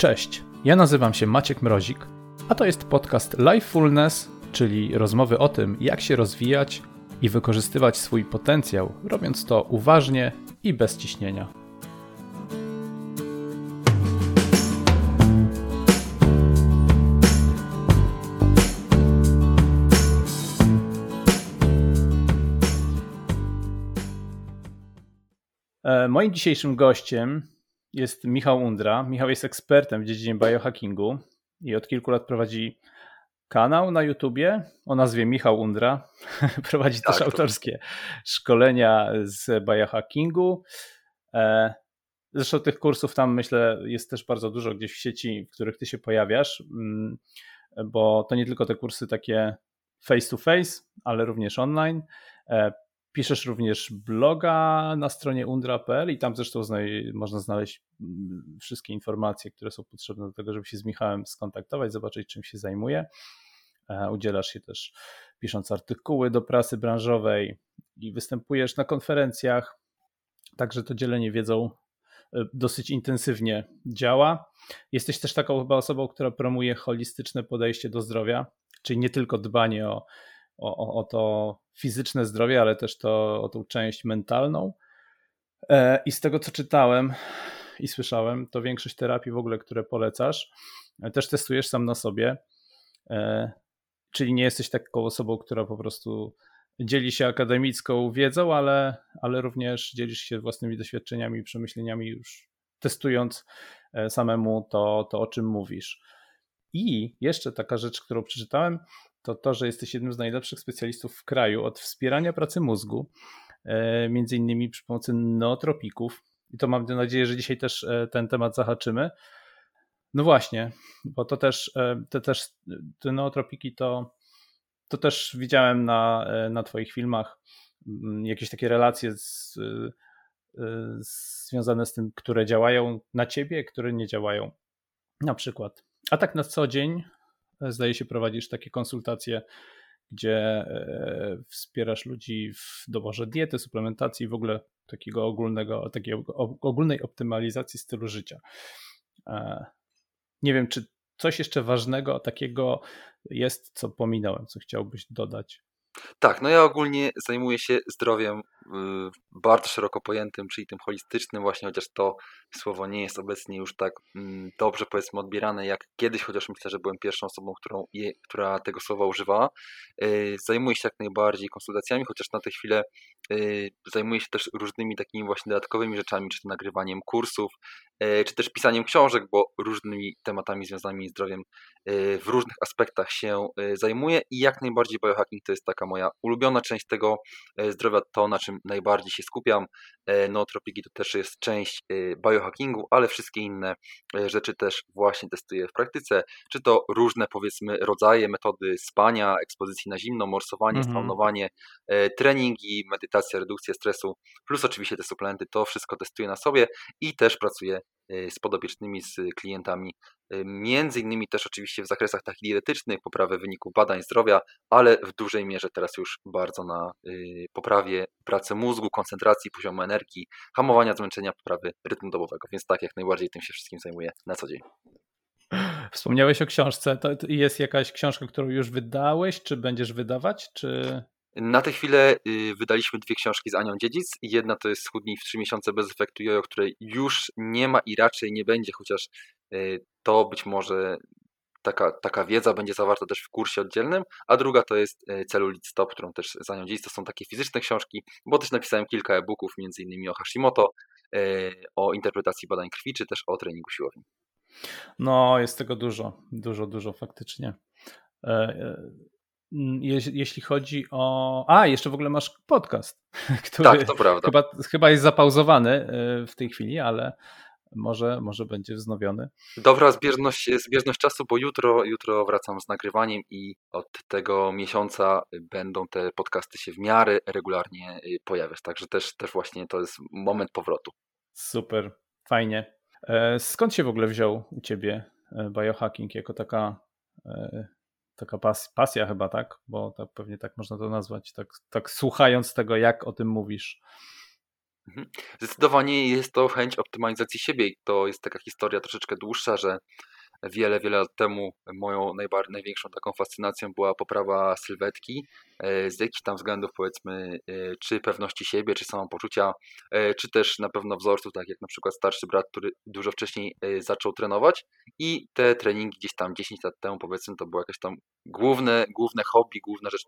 Cześć, ja nazywam się Maciek Mrozik, a to jest podcast Lifefulness, czyli rozmowy o tym, jak się rozwijać i wykorzystywać swój potencjał, robiąc to uważnie i bez ciśnienia. Moim dzisiejszym gościem jest Michał Undra. Michał jest ekspertem w dziedzinie biohackingu i od kilku lat prowadzi kanał na YouTubie o nazwie Michał Undra. Prowadzi też autorskie szkolenia z biohackingu. Zresztą tych kursów tam, myślę, jest też bardzo dużo gdzieś w sieci, w których ty się pojawiasz, bo to nie tylko te kursy takie face to face, ale również online. Piszesz również bloga na stronie undra.pl i tam zresztą można znaleźć wszystkie informacje, które są potrzebne do tego, żeby się z Michałem skontaktować, zobaczyć, czym się zajmuje. Udzielasz się też, pisząc artykuły do prasy branżowej, i występujesz na konferencjach, także to dzielenie wiedzą dosyć intensywnie działa. Jesteś też taką chyba osobą, która promuje holistyczne podejście do zdrowia, czyli nie tylko dbanie o to fizyczne zdrowie, ale też o tą część mentalną. I z tego, co czytałem i słyszałem, to większość terapii w ogóle, które polecasz, też testujesz sam na sobie. Czyli nie jesteś taką osobą, która po prostu dzieli się akademicką wiedzą, ale również dzielisz się własnymi doświadczeniami i przemyśleniami, już testując samemu to, o czym mówisz. I jeszcze taka rzecz, którą przeczytałem, to, że jesteś jednym z najlepszych specjalistów w kraju od wspierania pracy mózgu, między innymi przy pomocy nootropików. I to mam nadzieję, że dzisiaj też ten temat zahaczymy. No właśnie, bo te nootropiki to też widziałem na twoich filmach, jakieś takie relacje związane z tym, które działają na ciebie, które nie działają na przykład. A tak na co dzień, zdaje się, prowadzisz takie konsultacje, gdzie wspierasz ludzi w doborze diety, suplementacji i w ogóle takiej ogólnej optymalizacji stylu życia. Nie wiem, czy coś jeszcze ważnego takiego jest, co pominąłem, co chciałbyś dodać? Tak, no ja ogólnie zajmuję się zdrowiem bardzo szeroko pojętym, czyli tym holistycznym właśnie, chociaż to słowo nie jest obecnie już tak dobrze, powiedzmy, odbierane jak kiedyś, chociaż myślę, że byłem pierwszą osobą, która tego słowa używała. Zajmuję się jak najbardziej konsultacjami, chociaż na tę chwilę zajmuję się też różnymi takimi właśnie dodatkowymi rzeczami, czy to nagrywaniem kursów, czy też pisaniem książek, bo różnymi tematami związanymi z zdrowiem w różnych aspektach się zajmuję i jak najbardziej biohacking to jest taka moja ulubiona część tego zdrowia, to na czym najbardziej się skupiam. Nootropiki to też jest część biohackingu, ale wszystkie inne rzeczy też właśnie testuję w praktyce, czy to różne, powiedzmy, rodzaje, metody spania, ekspozycji na zimno, morsowanie, saunowanie, treningi, medytacja, redukcja stresu, plus oczywiście te suplementy, to wszystko testuję na sobie i też pracuję z podopiecznymi, z klientami, między innymi też oczywiście w zakresach takich dietetycznych, poprawy wyników badań zdrowia, ale w dużej mierze teraz już bardzo na poprawie pracy mózgu, koncentracji, poziomu energii, hamowania zmęczenia, poprawy rytmu dobowego, więc tak, jak najbardziej tym się wszystkim zajmuję na co dzień. Wspomniałeś o książce, to jest jakaś książka, którą już wydałeś, czy będziesz wydawać, czy... Na tę chwilę wydaliśmy dwie książki z Anią Dziedzic. Jedna to jest Schudnij w 3 miesiące bez efektu jojo, której już nie ma i raczej nie będzie, chociaż to być może taka wiedza będzie zawarta też w kursie oddzielnym, a druga to jest Celulit Stop, którą też z Anią Dziedzic. To są takie fizyczne książki, bo też napisałem kilka e-booków, między innymi o Hashimoto, o interpretacji badań krwi, czy też o treningu siłowym. No, jest tego dużo faktycznie. Jeśli chodzi o... jeszcze w ogóle masz podcast, który tak, to prawda. Chyba jest zapauzowany w tej chwili, ale może będzie wznowiony. Dobra, zbieżność czasu, bo jutro wracam z nagrywaniem i od tego miesiąca będą te podcasty się w miarę regularnie pojawiać, także też właśnie to jest moment powrotu. Super, fajnie. Skąd się w ogóle wziął u ciebie biohacking jako taka pasja chyba, tak? Bo pewnie tak można to nazwać, tak słuchając tego, jak o tym mówisz. Zdecydowanie jest to chęć optymalizacji siebie i to jest taka historia troszeczkę dłuższa, że wiele lat temu moją największą taką fascynacją była poprawa sylwetki z jakichś tam względów, powiedzmy, czy pewności siebie, czy samopoczucia, czy też na pewno wzorców, tak jak na przykład starszy brat, który dużo wcześniej zaczął trenować i te treningi gdzieś tam 10 lat temu, powiedzmy, to było jakieś tam główne hobby, główna rzecz,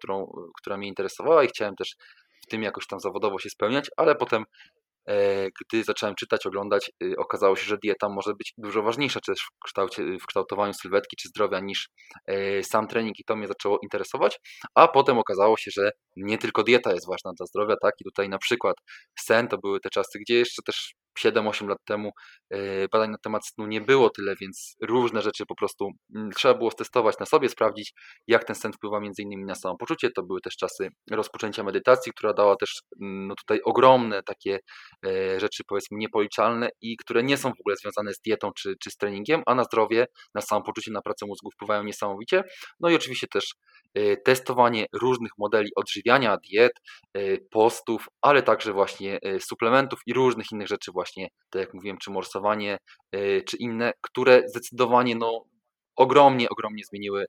która mnie interesowała i chciałem też w tym jakoś tam zawodowo się spełniać, ale potem gdy zacząłem czytać, oglądać, okazało się, że dieta może być dużo ważniejsza czy też w kształtowaniu sylwetki czy zdrowia niż sam trening i to mnie zaczęło interesować, a potem okazało się, że nie tylko dieta jest ważna dla zdrowia, tak? I tutaj na przykład sen to były te czasy, gdzie jeszcze też 7-8 lat temu badań na temat snu nie było tyle, więc różne rzeczy po prostu trzeba było testować na sobie, sprawdzić jak ten sen wpływa między innymi na samopoczucie. To były też czasy rozpoczęcia medytacji, która dała też tutaj ogromne takie rzeczy, powiedzmy, niepoliczalne i które nie są w ogóle związane z dietą czy z treningiem, a na zdrowie, na samopoczucie, na pracę mózgu wpływają niesamowicie. No i oczywiście też testowanie różnych modeli odżywiania, diet, postów, ale także właśnie suplementów i różnych innych rzeczy właśnie, tak jak mówiłem, czy morsowanie, czy inne, które zdecydowanie ogromnie zmieniły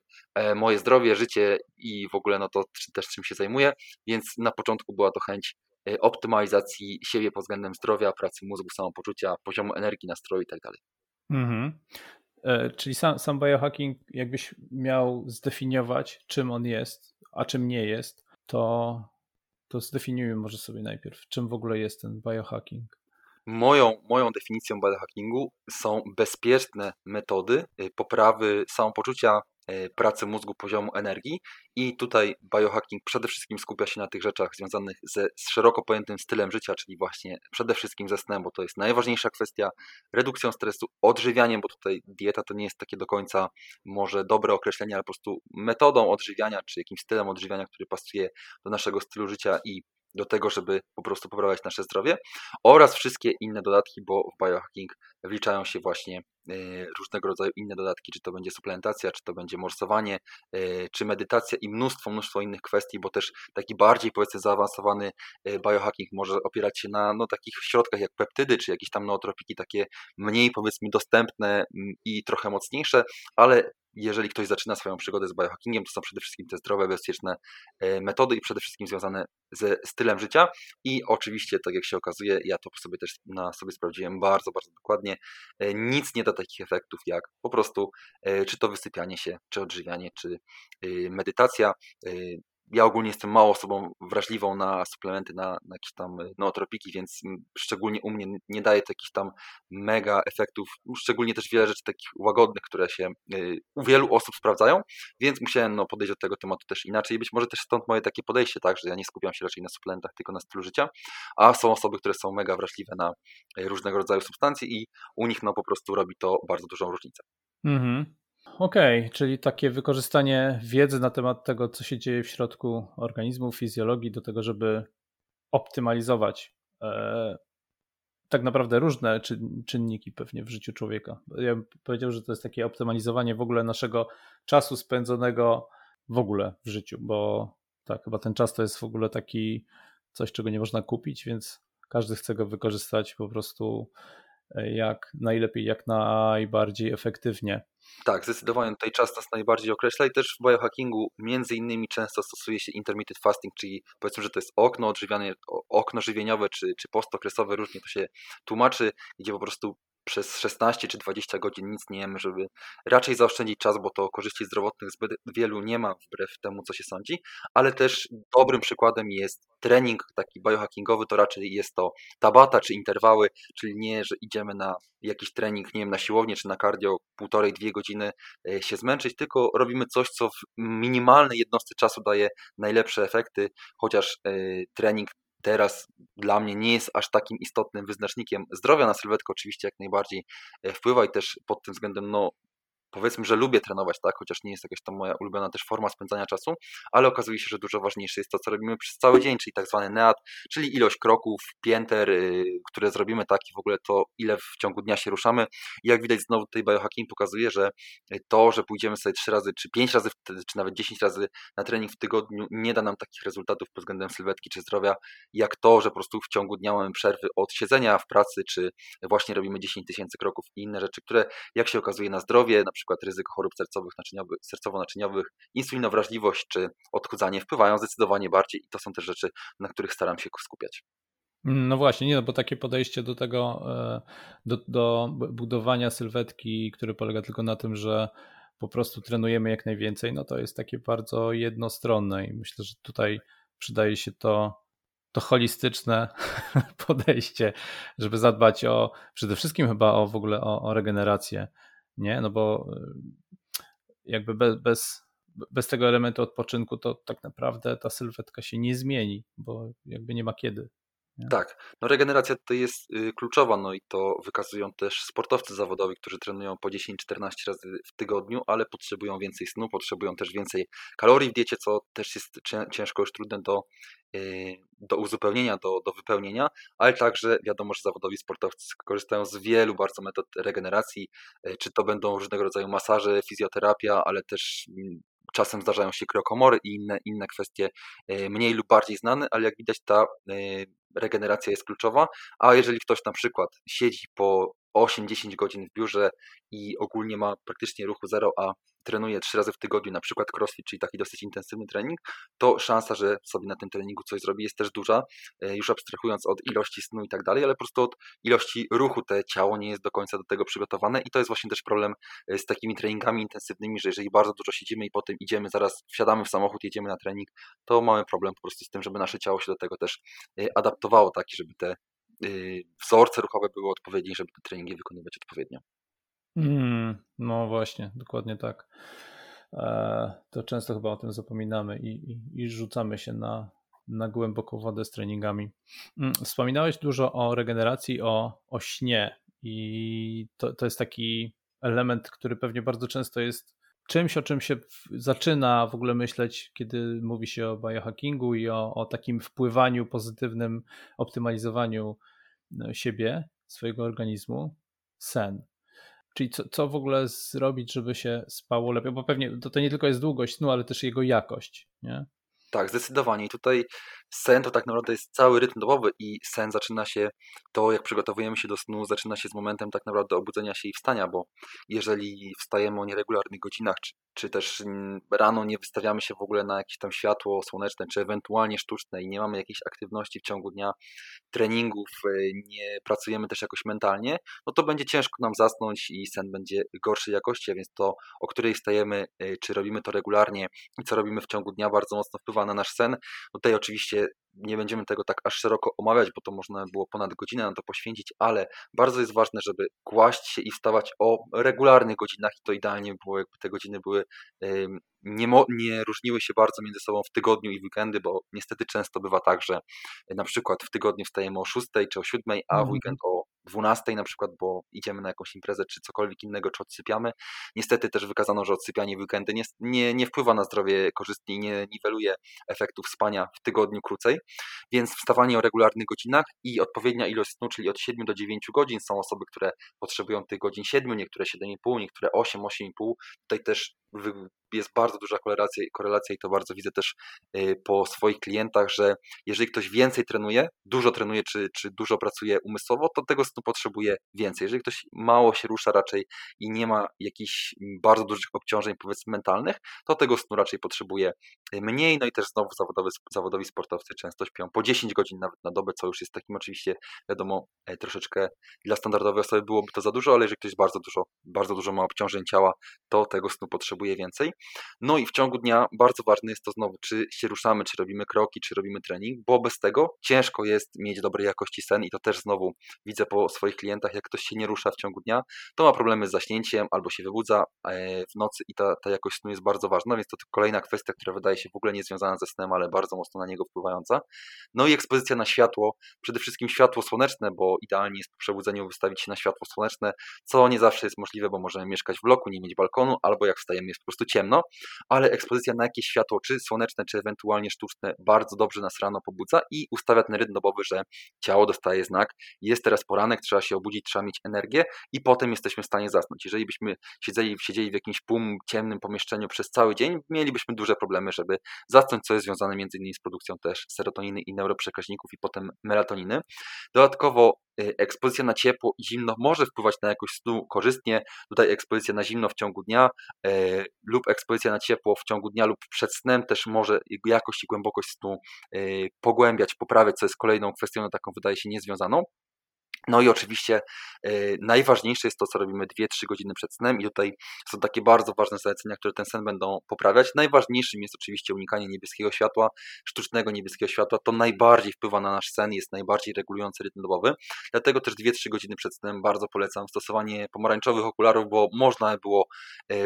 moje zdrowie, życie i w ogóle to też czym się zajmuję, więc na początku była to chęć optymalizacji siebie pod względem zdrowia, pracy mózgu, samopoczucia, poziomu energii, nastroju i tak dalej. Czyli sam biohacking, jakbyś miał zdefiniować, czym on jest, a czym nie jest, to zdefiniujmy może sobie najpierw, czym w ogóle jest ten biohacking. Moją definicją biohackingu są bezpieczne metody poprawy samopoczucia, pracy mózgu, poziomu energii i tutaj biohacking przede wszystkim skupia się na tych rzeczach związanych z szeroko pojętym stylem życia, czyli właśnie przede wszystkim ze snem, bo to jest najważniejsza kwestia, redukcją stresu, odżywianiem, bo tutaj dieta to nie jest takie do końca może dobre określenie, ale po prostu metodą odżywiania czy jakimś stylem odżywiania, który pasuje do naszego stylu życia i do tego, żeby po prostu poprawiać nasze zdrowie oraz wszystkie inne dodatki, bo w biohacking wliczają się właśnie różnego rodzaju inne dodatki, czy to będzie suplementacja, czy to będzie morsowanie, czy medytacja i mnóstwo innych kwestii, bo też taki bardziej, powiedzmy, zaawansowany biohacking może opierać się na takich środkach jak peptydy, czy jakieś tam nootropiki takie mniej, powiedzmy, dostępne i trochę mocniejsze, ale jeżeli ktoś zaczyna swoją przygodę z biohackingiem, to są przede wszystkim te zdrowe, bezpieczne metody i przede wszystkim związane ze stylem życia i oczywiście, tak jak się okazuje, ja to sobie też na sobie sprawdziłem bardzo dokładnie, nic nie da takich efektów jak po prostu czy to wysypianie się, czy odżywianie, czy medytacja. Ja ogólnie jestem mało osobą wrażliwą na suplementy, na jakieś tam nootropiki, więc szczególnie u mnie nie daje to jakichś tam mega efektów, szczególnie też wiele rzeczy takich łagodnych, które się u wielu osób sprawdzają, więc musiałem podejść do tego tematu też inaczej. Być może też stąd moje takie podejście, tak, że ja nie skupiam się raczej na suplementach, tylko na stylu życia, a są osoby, które są mega wrażliwe na różnego rodzaju substancje i u nich po prostu robi to bardzo dużą różnicę. Okej, czyli takie wykorzystanie wiedzy na temat tego, co się dzieje w środku organizmu, fizjologii do tego, żeby optymalizować tak naprawdę różne czynniki pewnie w życiu człowieka. Ja bym powiedział, że to jest takie optymalizowanie w ogóle naszego czasu spędzonego w ogóle w życiu, bo tak, chyba ten czas to jest w ogóle taki coś, czego nie można kupić, więc każdy chce go wykorzystać po prostu jak najlepiej, jak najbardziej efektywnie. Tak, zdecydowanie tutaj czas nas najbardziej określa i też w biohackingu między innymi często stosuje się intermittent fasting, czyli powiedzmy, że to jest okno żywieniowe czy postokresowe, różnie to się tłumaczy, gdzie po prostu przez 16 czy 20 godzin nic nie jemy, żeby raczej zaoszczędzić czas, bo to korzyści zdrowotnych zbyt wielu nie ma wbrew temu, co się sądzi, ale też dobrym przykładem jest trening taki biohackingowy, to raczej jest to tabata czy interwały, czyli nie, że idziemy na jakiś trening, nie wiem, na siłownię czy na cardio 1,5-2 godziny się zmęczyć, tylko robimy coś, co w minimalnej jednostce czasu daje najlepsze efekty, chociaż trening teraz dla mnie nie jest aż takim istotnym wyznacznikiem zdrowia. Na sylwetkę oczywiście jak najbardziej wpływa i też pod tym względem powiedzmy, że lubię trenować, tak, chociaż nie jest jakaś tam moja ulubiona też forma spędzania czasu, ale okazuje się, że dużo ważniejsze jest to, co robimy przez cały dzień, czyli tak zwany NEAT, czyli ilość kroków, pięter, które zrobimy, tak, i w ogóle to, ile w ciągu dnia się ruszamy. I jak widać, znowu tutaj biohacking pokazuje, że to, że pójdziemy sobie 3 razy, czy 5 razy, czy nawet 10 razy na trening w tygodniu, nie da nam takich rezultatów pod względem sylwetki czy zdrowia, jak to, że po prostu w ciągu dnia mamy przerwy od siedzenia w pracy, czy właśnie robimy 10 tysięcy kroków i inne rzeczy, które jak się okazuje na zdrowie, na przykład ryzyko chorób sercowych, sercowo-naczyniowych, insulinowrażliwość czy odchudzanie wpływają zdecydowanie bardziej i to są też rzeczy, na których staram się skupiać. No właśnie, nie, bo takie podejście do tego, do budowania sylwetki, które polega tylko na tym, że po prostu trenujemy jak najwięcej, no to jest takie bardzo jednostronne i myślę, że tutaj przydaje się to holistyczne podejście, żeby zadbać o, przede wszystkim chyba o w ogóle o regenerację, nie? No bo jakby bez tego elementu odpoczynku to tak naprawdę ta sylwetka się nie zmieni, bo jakby nie ma kiedy. Nie? Tak, no regeneracja tutaj jest kluczowa, no i to wykazują też sportowcy zawodowi, którzy trenują po 10-14 razy w tygodniu, ale potrzebują więcej snu, potrzebują też więcej kalorii w diecie, co też jest ciężko, już trudne do uzupełnienia, do wypełnienia, ale także wiadomo, że zawodowi sportowcy korzystają z wielu bardzo metod regeneracji, czy to będą różnego rodzaju masaże, fizjoterapia, ale też czasem zdarzają się kriokomory i inne kwestie mniej lub bardziej znane, ale jak widać ta regeneracja jest kluczowa, a jeżeli ktoś na przykład siedzi po 8-10 godzin w biurze i ogólnie ma praktycznie ruchu zero, a trenuje 3 razy w tygodniu, na przykład crossfit, czyli taki dosyć intensywny trening, to szansa, że sobie na tym treningu coś zrobi jest też duża, już abstrahując od ilości snu i tak dalej, ale po prostu od ilości ruchu te ciało nie jest do końca do tego przygotowane i to jest właśnie też problem z takimi treningami intensywnymi, że jeżeli bardzo dużo siedzimy i potem idziemy, zaraz wsiadamy w samochód, jedziemy na trening, to mamy problem po prostu z tym, żeby nasze ciało się do tego też adaptowało, tak, żeby te wzorce ruchowe były odpowiednie, żeby te treningi wykonywać odpowiednio. No właśnie, dokładnie tak. To często chyba o tym zapominamy i rzucamy się na głęboką wodę z treningami. Wspominałeś dużo o regeneracji, o śnie i to jest taki element, który pewnie bardzo często jest czymś, o czym się zaczyna w ogóle myśleć, kiedy mówi się o biohackingu i o takim wpływaniu pozytywnym, optymalizowaniu siebie, swojego organizmu, sen. Czyli co w ogóle zrobić, żeby się spało lepiej, bo pewnie to nie tylko jest długość snu, ale też jego jakość, nie? Tak, zdecydowanie. I tutaj sen to tak naprawdę jest cały rytm dobowy i sen zaczyna się, to jak przygotowujemy się do snu, zaczyna się z momentem tak naprawdę obudzenia się i wstania, bo jeżeli wstajemy o nieregularnych godzinach, czy też rano nie wystawiamy się w ogóle na jakieś tam światło słoneczne, czy ewentualnie sztuczne i nie mamy jakiejś aktywności w ciągu dnia, treningów, nie pracujemy też jakoś mentalnie, no to będzie ciężko nam zasnąć i sen będzie gorszej jakości, a więc to, o której wstajemy, czy robimy to regularnie i co robimy w ciągu dnia, bardzo mocno wpływa na nasz sen. Tutaj oczywiście nie będziemy tego tak aż szeroko omawiać, bo to można było ponad godzinę na to poświęcić, ale bardzo jest ważne, żeby kłaść się i wstawać o regularnych godzinach i to idealnie było, jakby te godziny były nie różniły się bardzo między sobą w tygodniu i w weekendy, bo niestety często bywa tak, że na przykład w tygodniu wstajemy o 6 czy o 7, a w weekend o 12 na przykład, bo idziemy na jakąś imprezę czy cokolwiek innego, czy odsypiamy. Niestety też wykazano, że odsypianie w weekendy nie wpływa na zdrowie korzystnie i nie niweluje efektów spania w tygodniu krócej, więc wstawanie o regularnych godzinach i odpowiednia ilość snu, czyli od 7 do 9 godzin. Są osoby, które potrzebują tych godzin 7, niektóre 7,5, niektóre 8, 8,5. Tutaj też jest bardzo duża korelacja i to bardzo widzę też po swoich klientach, że jeżeli ktoś więcej trenuje, dużo trenuje czy dużo pracuje umysłowo, to tego snu potrzebuje więcej. Jeżeli ktoś mało się rusza raczej i nie ma jakichś bardzo dużych obciążeń, powiedzmy, mentalnych, to tego snu raczej potrzebuje mniej. No i też znowu zawodowi sportowcy często śpią po 10 godzin nawet na dobę, co już jest takim oczywiście, wiadomo, troszeczkę dla standardowej osoby byłoby to za dużo, ale jeżeli ktoś bardzo dużo ma obciążeń ciała, to tego snu potrzebuje więcej. No i w ciągu dnia bardzo ważne jest to znowu, czy się ruszamy, czy robimy kroki, czy robimy trening, bo bez tego ciężko jest mieć dobrej jakości sen i to też znowu widzę po swoich klientach, jak ktoś się nie rusza w ciągu dnia, to ma problemy z zaśnięciem albo się wybudza w nocy i ta jakość snu jest bardzo ważna, więc to kolejna kwestia, która wydaje się w ogóle nie związana ze snem, ale bardzo mocno na niego wpływająca. No i ekspozycja na światło, przede wszystkim światło słoneczne, bo idealnie jest po przebudzeniu wystawić się na światło słoneczne, co nie zawsze jest możliwe, bo możemy mieszkać w bloku, nie mieć balkonu, albo jak wstajemy jest po prostu ciemno, ale ekspozycja na jakieś światło, czy słoneczne, czy ewentualnie sztuczne, bardzo dobrze nas rano pobudza i ustawia ten rytm dobowy, że ciało dostaje znak, jest teraz poranek, trzeba się obudzić, trzeba mieć energię i potem jesteśmy w stanie zasnąć. Jeżeli byśmy siedzieli w jakimś ciemnym pomieszczeniu przez cały dzień, mielibyśmy duże problemy, żeby zasnąć, co jest związane m.in. z produkcją też serotoniny i neuroprzekaźników i potem melatoniny. Dodatkowo ekspozycja na ciepło i zimno może wpływać na jakość snu korzystnie. Tutaj ekspozycja na zimno w ciągu dnia lub ekspozycja na ciepło w ciągu dnia lub przed snem też może jakość i głębokość snu pogłębiać, poprawiać, co jest kolejną kwestią, no taką wydaje się niezwiązaną. No i oczywiście najważniejsze jest to, co robimy 2-3 godziny przed snem i tutaj są takie bardzo ważne zalecenia, które ten sen będą poprawiać. Najważniejszym jest oczywiście unikanie niebieskiego światła, sztucznego niebieskiego światła. To najbardziej wpływa na nasz sen, jest najbardziej regulujący rytm dobowy. Dlatego też 2-3 godziny przed snem bardzo polecam stosowanie pomarańczowych okularów, bo można było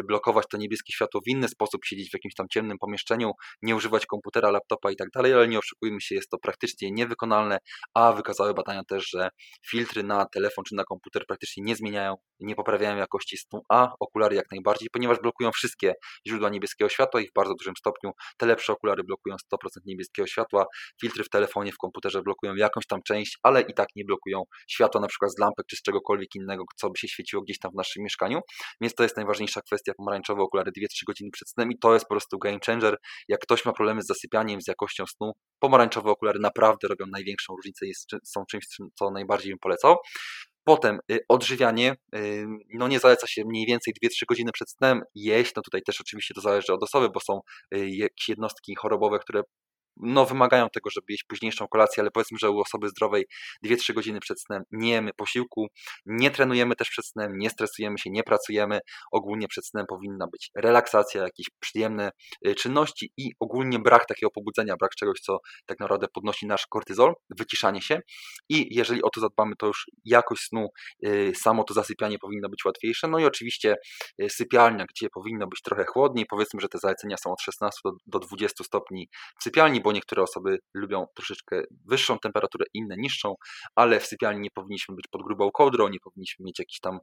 blokować to niebieskie światło w inny sposób, siedzieć w jakimś tam ciemnym pomieszczeniu, nie używać komputera, laptopa i tak dalej, ale nie oszukujmy się, jest to praktycznie niewykonalne, a wykazały badania też, że filtry na telefon czy na komputer praktycznie nie zmieniają, nie poprawiają jakości snu, a okulary jak najbardziej, ponieważ blokują wszystkie źródła niebieskiego światła i w bardzo dużym stopniu te lepsze okulary blokują 100% niebieskiego światła, filtry w telefonie, w komputerze blokują jakąś tam część, ale i tak nie blokują światła na przykład z lampek czy z czegokolwiek innego, co by się świeciło gdzieś tam w naszym mieszkaniu, więc to jest najważniejsza kwestia, pomarańczowe okulary 2-3 godziny przed snem i to jest po prostu game changer. Jak ktoś ma problemy z zasypianiem, z jakością snu, pomarańczowe okulary naprawdę robią największą różnicę, są czymś, co najbardziej bym polecał. Potem odżywianie, no nie zaleca się mniej więcej 2-3 godziny przed snem jeść, no tutaj też oczywiście to zależy od osoby, bo są jakieś jednostki chorobowe, które no wymagają tego, żeby jeść późniejszą kolację, ale powiedzmy, że u osoby zdrowej 2-3 godziny przed snem nie jemy posiłku, nie trenujemy też przed snem, nie stresujemy się, nie pracujemy. Ogólnie przed snem powinna być relaksacja, jakieś przyjemne czynności i ogólnie brak takiego pobudzenia, brak czegoś, co tak naprawdę podnosi nasz kortyzol, wyciszanie się i jeżeli o to zadbamy, to już jakość snu, samo to zasypianie powinno być łatwiejsze. No i oczywiście sypialnia, gdzie powinno być trochę chłodniej, powiedzmy, że te zalecenia są od 16 do 20 stopni w sypialni, bo niektóre osoby lubią troszeczkę wyższą temperaturę, inne niższą, ale w sypialni nie powinniśmy być pod grubą kołdrą, nie powinniśmy mieć jakichś tam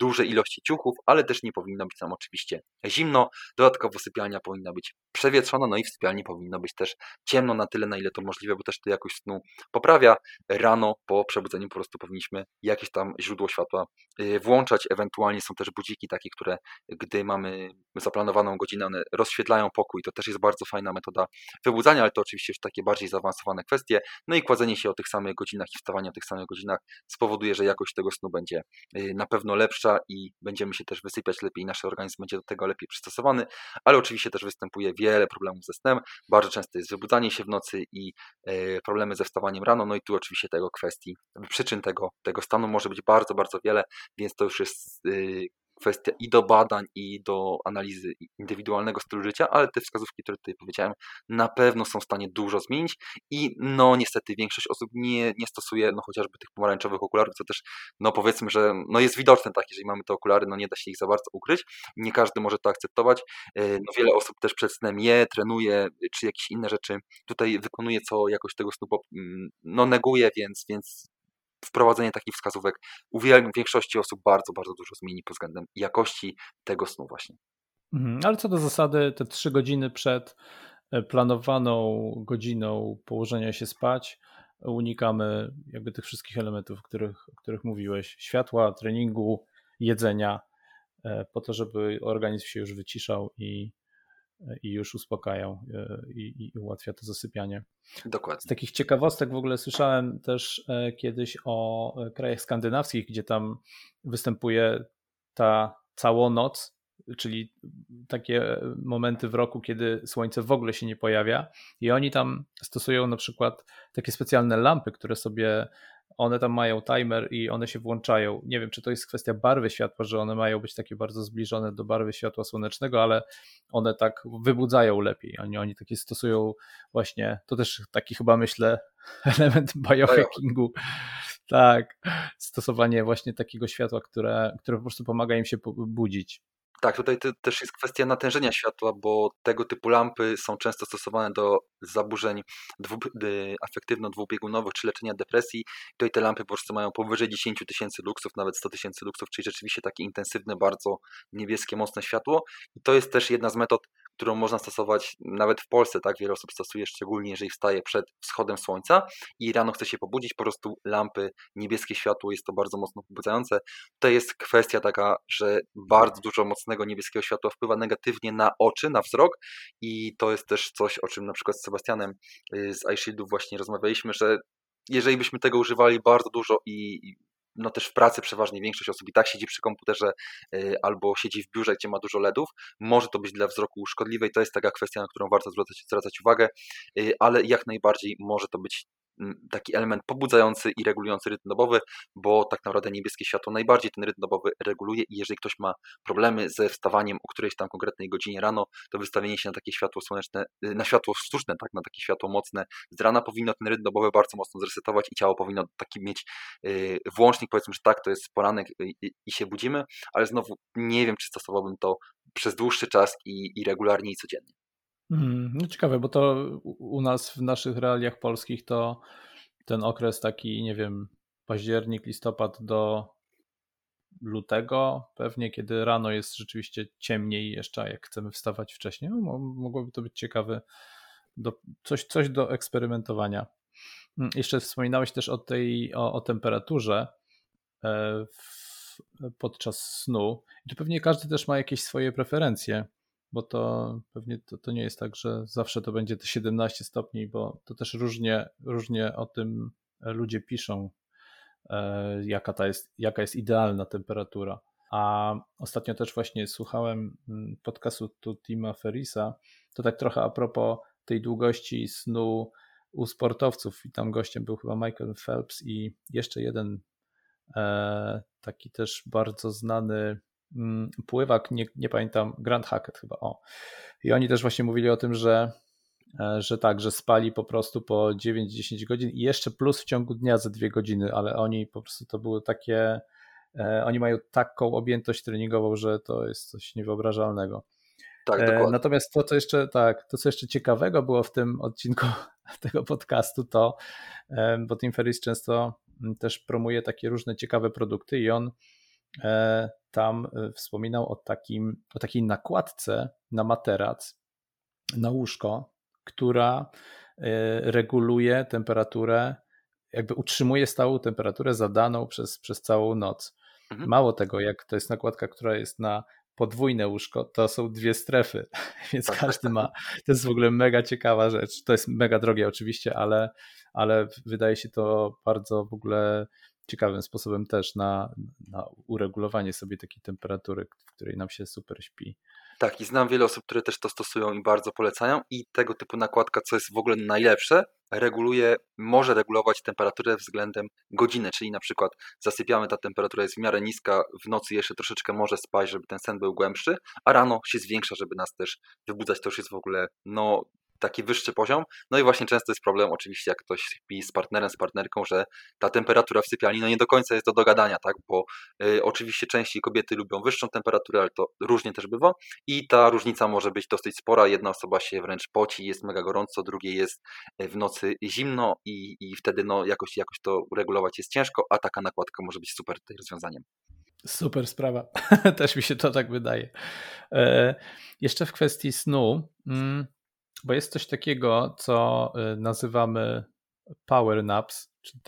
dużej ilości ciuchów, ale też nie powinno być tam oczywiście zimno. Dodatkowo sypialnia powinna być przewietrzona, no i w sypialni powinno być też ciemno na tyle, na ile to możliwe, bo też to jakość snu poprawia. Rano po przebudzeniu po prostu powinniśmy jakieś tam źródło światła włączać, ewentualnie są też budziki takie, które gdy mamy zaplanowaną godzinę, one rozświetlają pokój, to też jest bardzo fajna metoda wybudzania, ale to oczywiście już takie bardziej zaawansowane kwestie, no i kładzenie się o tych samych godzinach i wstawanie o tych samych godzinach spowoduje, że jakość tego snu będzie na pewno lepsza i będziemy się też wysypiać lepiej, nasz organizm będzie do tego lepiej przystosowany, ale oczywiście też występuje wiele problemów ze snem, bardzo często jest wybudzanie się w nocy i problemy ze wstawaniem rano, no i tu oczywiście tego kwestii, przyczyn tego stanu może być bardzo, bardzo wiele, więc to już jest kwestia i do badań, i do analizy indywidualnego stylu życia, ale te wskazówki, które tutaj powiedziałem, na pewno są w stanie dużo zmienić i no niestety większość osób nie stosuje no chociażby tych pomarańczowych okularów, co też no powiedzmy, że no jest widoczne tak, jeżeli mamy te okulary, no nie da się ich za bardzo ukryć, nie każdy może to akceptować, no wiele osób też przed snem trenuje, czy jakieś inne rzeczy tutaj wykonuje, co jakoś tego snu no neguje, więc wprowadzenie takich wskazówek u większości osób bardzo, bardzo dużo zmieni pod względem jakości tego snu właśnie. Ale co do zasady, te 3 godziny przed planowaną godziną położenia się spać unikamy jakby tych wszystkich elementów, o których mówiłeś. Światła, treningu, jedzenia, po to, żeby organizm się już wyciszał i już uspokają i ułatwia to zasypianie. Dokładnie. Z takich ciekawostek w ogóle słyszałem też kiedyś o krajach skandynawskich, gdzie tam występuje ta całonoc, czyli takie momenty w roku, kiedy słońce w ogóle się nie pojawia i oni tam stosują na przykład takie specjalne lampy, które sobie one tam mają timer i one się włączają. Nie wiem, czy to jest kwestia barwy światła, że one mają być takie bardzo zbliżone do barwy światła słonecznego, ale one tak wybudzają lepiej. Oni takie stosują właśnie, to też taki chyba myślę element biohackingu. Tak, stosowanie właśnie takiego światła, które po prostu pomaga im się budzić. Tak, tutaj też jest kwestia natężenia światła, bo tego typu lampy są często stosowane do zaburzeń afektywno-dwubiegunowych czy leczenia depresji. Tutaj te lampy po prostu mają powyżej 10 tysięcy luksów, nawet 100 tysięcy luksów, czyli rzeczywiście takie intensywne, bardzo niebieskie, mocne światło. I to jest też jedna z metod, którą można stosować nawet w Polsce, tak? Wiele osób stosuje, szczególnie jeżeli wstaje przed wschodem słońca i rano chce się pobudzić, po prostu lampy, niebieskie światło, jest to bardzo mocno pobudzające. To jest kwestia taka, że bardzo dużo mocnego niebieskiego światła wpływa negatywnie na oczy, na wzrok, i to jest też coś, o czym na przykład z Sebastianem z iShieldów właśnie rozmawialiśmy, że jeżeli byśmy tego używali bardzo dużo i no też w pracy przeważnie większość osób i tak siedzi przy komputerze albo siedzi w biurze, gdzie ma dużo LEDów, może to być dla wzroku szkodliwe i to jest taka kwestia, na którą warto zwracać uwagę, ale jak najbardziej może to być taki element pobudzający i regulujący rytm dobowy, bo tak naprawdę niebieskie światło najbardziej ten rytm dobowy reguluje i jeżeli ktoś ma problemy ze wstawaniem o którejś tam konkretnej godzinie rano, to wystawienie się na takie światło słoneczne, na światło sztuczne, tak, na takie światło mocne z rana powinno ten rytm dobowy bardzo mocno zresetować i ciało powinno taki mieć włącznik, powiedzmy, że tak, to jest poranek i się budzimy, ale znowu nie wiem, czy stosowałbym to przez dłuższy czas i regularnie i codziennie. No ciekawe, bo to u nas w naszych realiach polskich to ten okres taki, nie wiem, październik, listopad do lutego pewnie, kiedy rano jest rzeczywiście ciemniej jeszcze, jak chcemy wstawać wcześniej, no, mogłoby to być ciekawe, coś do eksperymentowania. Jeszcze wspominałeś też o temperaturze podczas snu. I tu pewnie każdy też ma jakieś swoje preferencje, bo to pewnie to nie jest tak, że zawsze to będzie te 17 stopni, bo to też różnie o tym ludzie piszą, jaka jest idealna temperatura. A ostatnio też właśnie słuchałem podcastu tu Tima Ferrisa, to tak trochę a propos tej długości snu u sportowców i tam gościem był chyba Michael Phelps i jeszcze jeden taki też bardzo znany pływak, nie pamiętam, Grant Hackett chyba, I oni też właśnie mówili o tym, że spali po prostu po 9-10 godzin i jeszcze plus w ciągu dnia ze 2 godziny, ale oni po prostu to były takie, oni mają taką objętość treningową, że to jest coś niewyobrażalnego. Tak, dokładnie. Natomiast to co jeszcze ciekawego było w tym odcinku tego podcastu, to, bo Tim Ferriss często też promuje takie różne ciekawe produkty i on tam wspominał o takiej nakładce na materac, na łóżko, która reguluje temperaturę, jakby utrzymuje stałą temperaturę zadaną przez całą noc. Mhm. Mało tego, jak to jest nakładka, która jest na podwójne łóżko, to są 2 strefy, więc każdy ma, to jest w ogóle mega ciekawa rzecz, to jest mega drogie oczywiście, ale wydaje się to bardzo w ogóle ciekawym sposobem też na uregulowanie sobie takiej temperatury, w której nam się super śpi. Tak, i znam wiele osób, które też to stosują i bardzo polecają i tego typu nakładka, co jest w ogóle najlepsze, może regulować temperaturę względem godziny, czyli na przykład zasypiamy, ta temperatura jest w miarę niska, w nocy jeszcze troszeczkę może spać, żeby ten sen był głębszy, a rano się zwiększa, żeby nas też wybudzać, to już jest w ogóle taki wyższy poziom, no i właśnie często jest problem oczywiście, jak ktoś śpi z partnerem, z partnerką, że ta temperatura w sypialni nie do końca jest do dogadania, tak, bo oczywiście częściej kobiety lubią wyższą temperaturę, ale to różnie też bywa i ta różnica może być dosyć spora, jedna osoba się wręcz poci, jest mega gorąco, drugiej jest w nocy zimno i wtedy jakoś to uregulować jest ciężko, a taka nakładka może być super tutaj rozwiązaniem. Super sprawa, też mi się to tak wydaje. Jeszcze w kwestii snu, bo jest coś takiego, co nazywamy power naps, czyli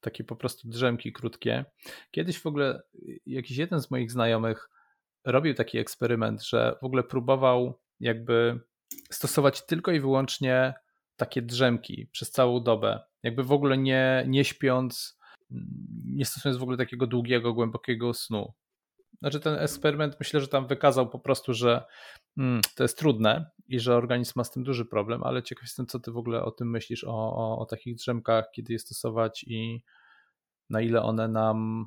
takie po prostu drzemki krótkie. Kiedyś w ogóle jakiś jeden z moich znajomych robił taki eksperyment, że w ogóle próbował jakby stosować tylko i wyłącznie takie drzemki przez całą dobę. Jakby w ogóle nie śpiąc, nie stosując w ogóle takiego długiego, głębokiego snu. Znaczy ten eksperyment, myślę, że tam wykazał po prostu, że to jest trudne i że organizm ma z tym duży problem, ale ciekaw jestem, co ty w ogóle o tym myślisz, o takich drzemkach, kiedy je stosować i na ile one nam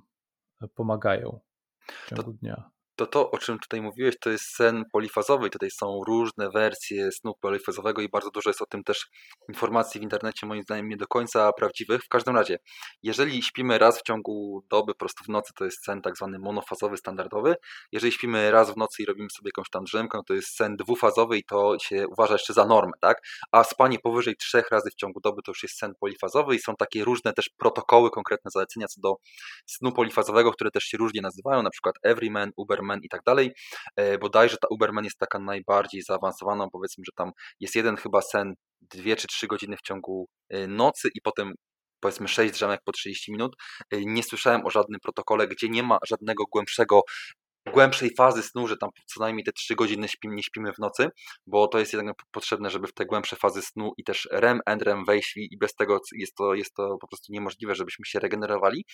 pomagają w ciągu dnia. To, o czym tutaj mówiłeś, to jest sen polifazowy. Tutaj są różne wersje snu polifazowego i bardzo dużo jest o tym też informacji w internecie, moim zdaniem nie do końca prawdziwych. W każdym razie, jeżeli śpimy raz w ciągu doby, po prostu w nocy, to jest sen tak zwany monofazowy, standardowy. Jeżeli śpimy raz w nocy i robimy sobie jakąś tam drzemkę, no to jest sen dwufazowy i to się uważa jeszcze za normę, tak? A spanie powyżej 3 razy w ciągu doby to już jest sen polifazowy i są takie różne też protokoły, konkretne zalecenia co do snu polifazowego, które też się różnie nazywają, na przykład Everyman, Uberman i tak dalej. Bodajże ta Uberman jest taka najbardziej zaawansowana, powiedzmy, że tam jest jeden chyba sen 2 czy 3 godziny w ciągu nocy i potem powiedzmy 6 drzemek po 30 minut. Nie słyszałem o żadnym protokole, gdzie nie ma żadnego głębszej fazy snu, że tam co najmniej te 3 godziny nie śpimy w nocy, bo to jest jednak potrzebne, żeby w te głębsze fazy snu i też REM, NREM wejść i bez tego jest to po prostu niemożliwe, żebyśmy się regenerowali.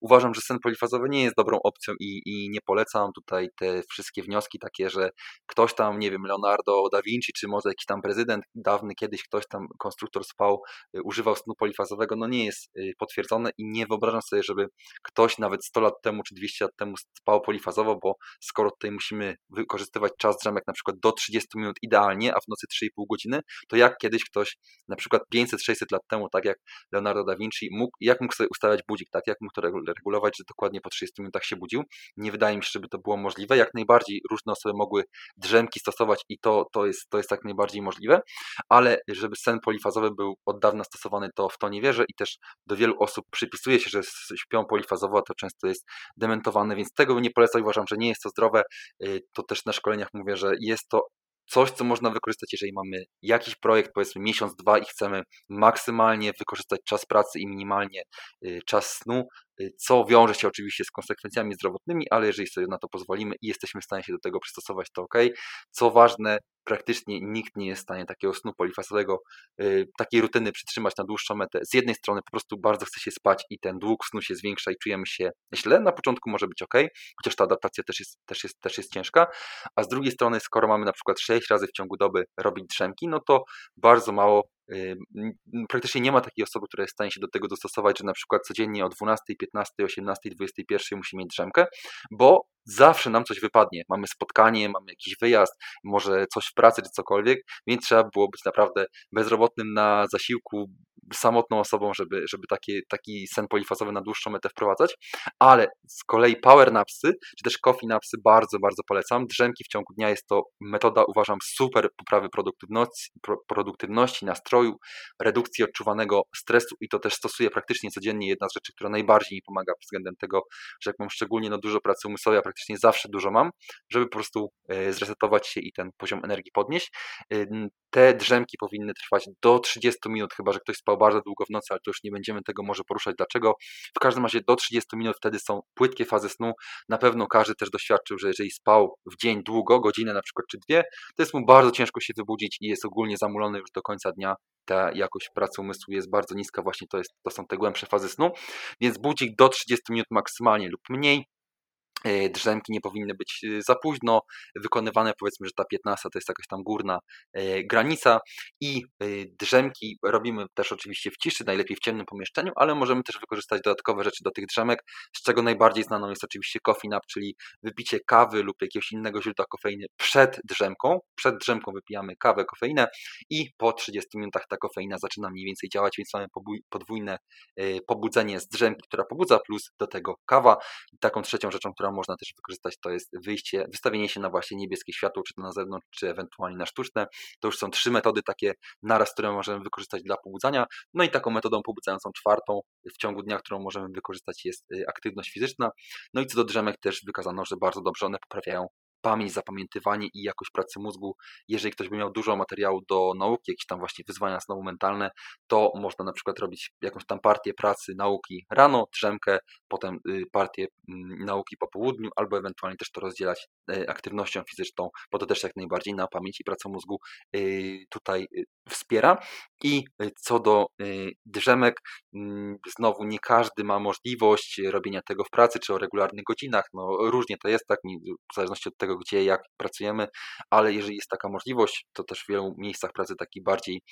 Uważam, że sen polifazowy nie jest dobrą opcją i nie polecam tutaj te wszystkie wnioski takie, że ktoś tam, nie wiem, Leonardo da Vinci, czy może jakiś tam prezydent dawny kiedyś, ktoś tam, konstruktor spał, używał snu polifazowego, no nie jest potwierdzone i nie wyobrażam sobie, żeby ktoś nawet 100 lat temu czy 200 lat temu spał polifazowo, bo skoro tutaj musimy wykorzystywać czas drzemek na przykład do 30 minut idealnie, a w nocy 3,5 godziny, to jak kiedyś ktoś na przykład 500-600 lat temu, tak jak Leonardo da Vinci, jak mógł sobie ustawiać budzik, tak jak mógł to regulować, że dokładnie po 30 minutach się budził. Nie wydaje mi się, żeby to było możliwe. Jak najbardziej różne osoby mogły drzemki stosować i to jest jak najbardziej możliwe, ale żeby sen polifazowy był od dawna stosowany, to w to nie wierzę i też do wielu osób przypisuje się, że śpią polifazowo, a to często jest dementowane, więc tego nie polecam. Uważam, że nie jest to zdrowe, to też na szkoleniach mówię, że jest to coś, co można wykorzystać, jeżeli mamy jakiś projekt, powiedzmy miesiąc, dwa i chcemy maksymalnie wykorzystać czas pracy i minimalnie czas snu, co wiąże się oczywiście z konsekwencjami zdrowotnymi, ale jeżeli sobie na to pozwolimy i jesteśmy w stanie się do tego przystosować, to ok. Co ważne, praktycznie nikt nie jest w stanie takiego snu polifazowego, takiej rutyny przytrzymać na dłuższą metę. Z jednej strony po prostu bardzo chce się spać i ten dług snu się zwiększa i czujemy się źle. Na początku może być ok, chociaż ta adaptacja też jest ciężka, a z drugiej strony, skoro mamy na przykład 6 razy w ciągu doby robić drzemki, no to bardzo mało, praktycznie nie ma takiej osoby, która jest w stanie się do tego dostosować, że na przykład codziennie o 12, 15, 18, 21 musi mieć drzemkę, bo zawsze nam coś wypadnie. Mamy spotkanie, mamy jakiś wyjazd, może coś w pracy czy cokolwiek, więc trzeba było być naprawdę bezrobotnym na zasiłku, samotną osobą, żeby taki sen polifazowy na dłuższą metę wprowadzać, ale z kolei power napsy, czy też coffee napsy bardzo, bardzo polecam. Drzemki w ciągu dnia jest to metoda, uważam, super poprawy produktywności, nastroju, redukcji odczuwanego stresu i to też stosuję praktycznie codziennie. Jedna z rzeczy, która najbardziej mi pomaga względem tego, że jak mam szczególnie dużo pracy umysłowej, a praktycznie zawsze dużo mam, żeby po prostu zresetować się i ten poziom energii podnieść. Te drzemki powinny trwać do 30 minut, chyba że ktoś spał bardzo długo w nocy, ale to już nie będziemy tego może poruszać, dlaczego. W każdym razie do 30 minut wtedy są płytkie fazy snu. Na pewno każdy też doświadczył, że jeżeli spał w dzień długo, godzinę na przykład czy 2, to jest mu bardzo ciężko się wybudzić i jest ogólnie zamulony już do końca dnia. Ta jakość pracy umysłu jest bardzo niska, właśnie to są te głębsze fazy snu, więc budzik do 30 minut maksymalnie lub mniej. Drzemki nie powinny być za późno wykonywane, powiedzmy, że ta 15 to jest jakaś tam górna granica i drzemki robimy też oczywiście w ciszy, najlepiej w ciemnym pomieszczeniu, ale możemy też wykorzystać dodatkowe rzeczy do tych drzemek, z czego najbardziej znaną jest oczywiście coffee nap, czyli wypicie kawy lub jakiegoś innego źródła kofeiny przed drzemką. Przed drzemką wypijamy kawę, kofeinę i po 30 minutach ta kofeina zaczyna mniej więcej działać, więc mamy podwójne pobudzenie z drzemki, która pobudza, plus do tego kawa. I taką trzecią rzeczą, którą można też wykorzystać, to jest wystawienie się na właśnie niebieskie światło, czy to na zewnątrz, czy ewentualnie na sztuczne. To już są 3 metody takie naraz, które możemy wykorzystać dla pobudzania. No i taką metodą pobudzającą czwartą w ciągu dnia, którą możemy wykorzystać, jest aktywność fizyczna. No i co do drzemek też wykazano, że bardzo dobrze one poprawiają pamięć, zapamiętywanie i jakość pracy mózgu. Jeżeli ktoś by miał dużo materiału do nauki, jakieś tam właśnie wyzwania znowu mentalne, to można na przykład robić jakąś tam partię pracy, nauki rano, drzemkę, potem partię nauki po południu, albo ewentualnie też to rozdzielać aktywnością fizyczną, bo to też jak najbardziej na pamięć i pracę mózgu tutaj wspiera. I co do drzemek, znowu nie każdy ma możliwość robienia tego w pracy czy o regularnych godzinach, no różnie to jest, tak, w zależności od tego, gdzie, jak pracujemy, ale jeżeli jest taka możliwość, to też w wielu miejscach pracy, taki bardziej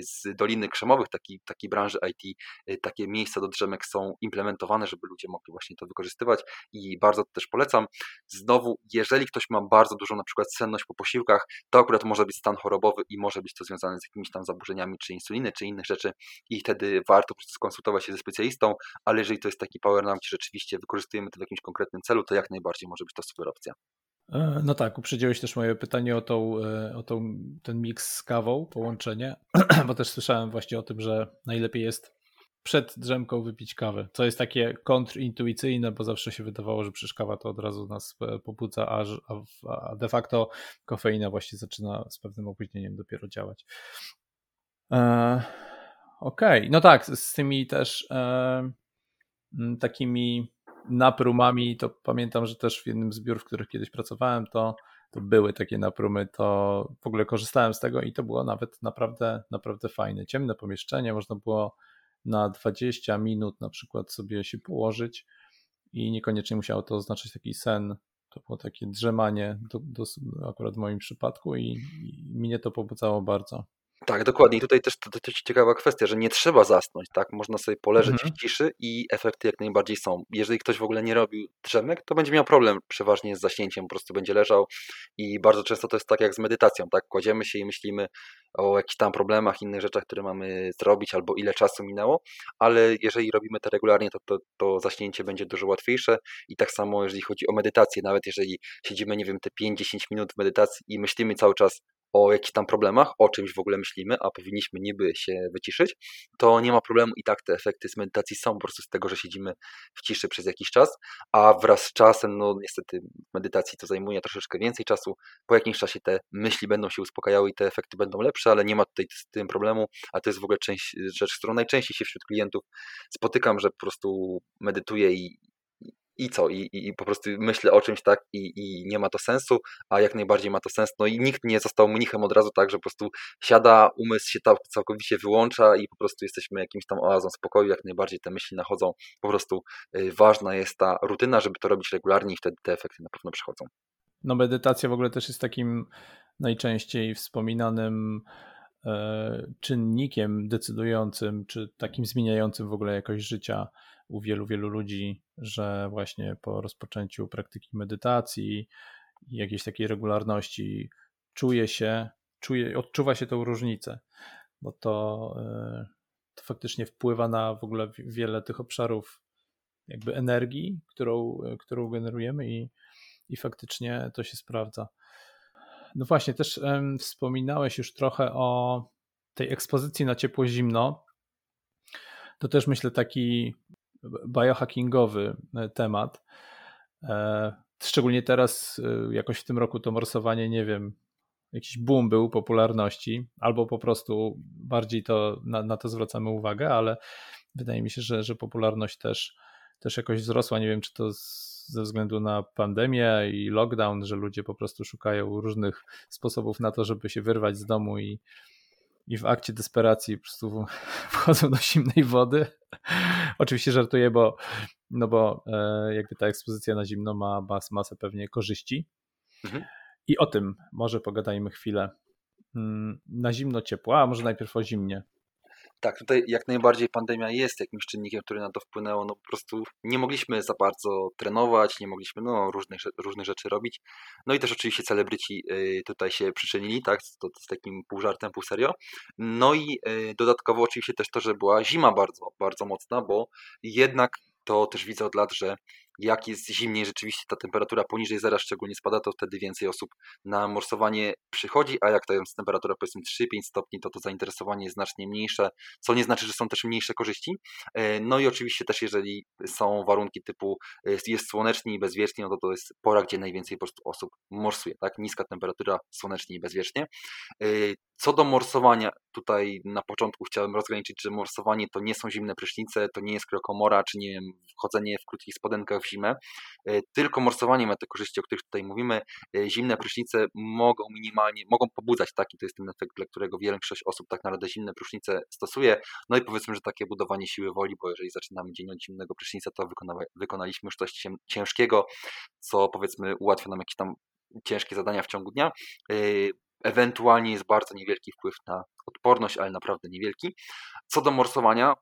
z Doliny Krzemowych, takiej branży IT, takie miejsca do drzemek są implementowane, żeby ludzie mogli właśnie to wykorzystywać i bardzo to też polecam. Znowu, jeżeli ktoś ma bardzo dużą na przykład senność po posiłkach, to akurat może być stan chorobowy i może być to związane z jakimiś tam zaburzeniami czy insuliny, czy innych rzeczy i wtedy warto skonsultować się ze specjalistą, ale jeżeli to jest taki power nap, gdzie rzeczywiście wykorzystujemy to w jakimś konkretnym celu, to jak najbardziej może być to super opcja. No tak, uprzedziłeś też moje pytanie o ten miks z kawą, połączenie, bo też słyszałem właśnie o tym, że najlepiej jest przed drzemką wypić kawę, co jest takie kontrintuicyjne, bo zawsze się wydawało, że przecież kawa to od razu nas pobudza, a de facto kofeina właśnie zaczyna z pewnym opóźnieniem dopiero działać. Okej. No tak, z tymi też takimi naprumami, to pamiętam, że też w jednym z biur, w których kiedyś pracowałem, to były takie naprumy, to w ogóle korzystałem z tego i to było nawet naprawdę fajne. Ciemne pomieszczenie, można było na 20 minut na przykład sobie się położyć i niekoniecznie musiało to oznaczać taki sen. To było takie drzemanie, akurat w moim przypadku i mnie to pobudzało bardzo. Tak, dokładnie. I tutaj też to ciekawa kwestia, że nie trzeba zasnąć, tak? Można sobie poleżeć w ciszy i efekty jak najbardziej są. Jeżeli ktoś w ogóle nie robił drzemek, to będzie miał problem przeważnie z zaśnięciem, po prostu będzie leżał i bardzo często to jest tak jak z medytacją, tak? Kładziemy się i myślimy o jakichś tam problemach, innych rzeczach, które mamy zrobić albo ile czasu minęło, ale jeżeli robimy to regularnie, to zaśnięcie będzie dużo łatwiejsze i tak samo jeżeli chodzi o medytację, nawet jeżeli siedzimy, nie wiem, te 5-10 minut w medytacji i myślimy cały czas o jakichś tam problemach, o czymś w ogóle myślimy, a powinniśmy niby się wyciszyć, to nie ma problemu i tak te efekty z medytacji są po prostu z tego, że siedzimy w ciszy przez jakiś czas, a wraz z czasem, no niestety w medytacji to zajmuje troszeczkę więcej czasu, po jakimś czasie te myśli będą się uspokajały i te efekty będą lepsze, ale nie ma tutaj z tym problemu, a to jest w ogóle rzecz, z którą najczęściej się wśród klientów spotykam, że po prostu medytuję i po prostu myślę o czymś, tak, i nie ma to sensu, a jak najbardziej ma to sens, no i nikt nie został mnichem od razu, tak, że po prostu siada, umysł się całkowicie wyłącza i po prostu jesteśmy jakimś tam oazą spokoju, jak najbardziej te myśli nachodzą, po prostu ważna jest ta rutyna, żeby to robić regularnie i wtedy te efekty na pewno przychodzą. No medytacja w ogóle też jest takim najczęściej wspominanym czynnikiem decydującym, czy takim zmieniającym w ogóle jakość życia u wielu ludzi, że właśnie po rozpoczęciu praktyki medytacji i jakiejś takiej regularności odczuwa się tą różnicę, bo to faktycznie wpływa na w ogóle wiele tych obszarów jakby energii, którą generujemy i faktycznie to się sprawdza. No właśnie, też wspominałeś już trochę o tej ekspozycji na ciepło-zimno. To też myślę taki biohackingowy temat. Szczególnie teraz, jakoś w tym roku to morsowanie, nie wiem, jakiś boom był popularności, albo po prostu bardziej na to zwracamy uwagę, ale wydaje mi się, że popularność też jakoś wzrosła. Nie wiem, czy to ze względu na pandemię i lockdown, że ludzie po prostu szukają różnych sposobów na to, żeby się wyrwać z domu i w akcie desperacji po prostu wchodzą do zimnej wody. Oczywiście żartuję, bo jakby ta ekspozycja na zimno ma masę pewnie korzyści. I o tym może pogadajmy chwilę. Na zimno, ciepło, a może najpierw o zimnie. Tak, tutaj jak najbardziej pandemia jest jakimś czynnikiem, który na to wpłynęło, no po prostu nie mogliśmy za bardzo trenować, nie mogliśmy różnych rzeczy robić, no i też oczywiście celebryci tutaj się przyczynili, tak, to z takim pół żartem, pół serio, no i dodatkowo oczywiście też to, że była zima bardzo, bardzo mocna, bo jednak to też widzę od lat, że jak jest zimniej, rzeczywiście ta temperatura poniżej zera szczególnie spada, to wtedy więcej osób na morsowanie przychodzi, a jak to jest temperatura powiedzmy 3-5 stopni, to zainteresowanie jest znacznie mniejsze, co nie znaczy, że są też mniejsze korzyści. No i oczywiście też jeżeli są warunki typu jest słonecznie i bezwiecznie, no to jest pora, gdzie najwięcej po prostu osób morsuje, tak? Niska temperatura, słonecznie i bezwiecznie. Co do morsowania, tutaj na początku chciałem rozgraniczyć, że morsowanie to nie są zimne prysznice, to nie jest kriokomora, czy nie wiem, chodzenie w krótkich spodenkach w zimę. Tylko morsowanie ma te korzyści, o których tutaj mówimy. Zimne prysznice mogą minimalnie, mogą pobudzać, tak? I to jest ten efekt, dla którego większość osób tak naprawdę zimne prysznice stosuje. No i powiedzmy, że takie budowanie siły woli, bo jeżeli zaczynamy dzień od zimnego prysznica, to wykonaliśmy już coś ciężkiego, co powiedzmy ułatwia nam jakieś tam ciężkie zadania w ciągu dnia. Ewentualnie jest bardzo niewielki wpływ na odporność, ale naprawdę niewielki. Co do morsowania,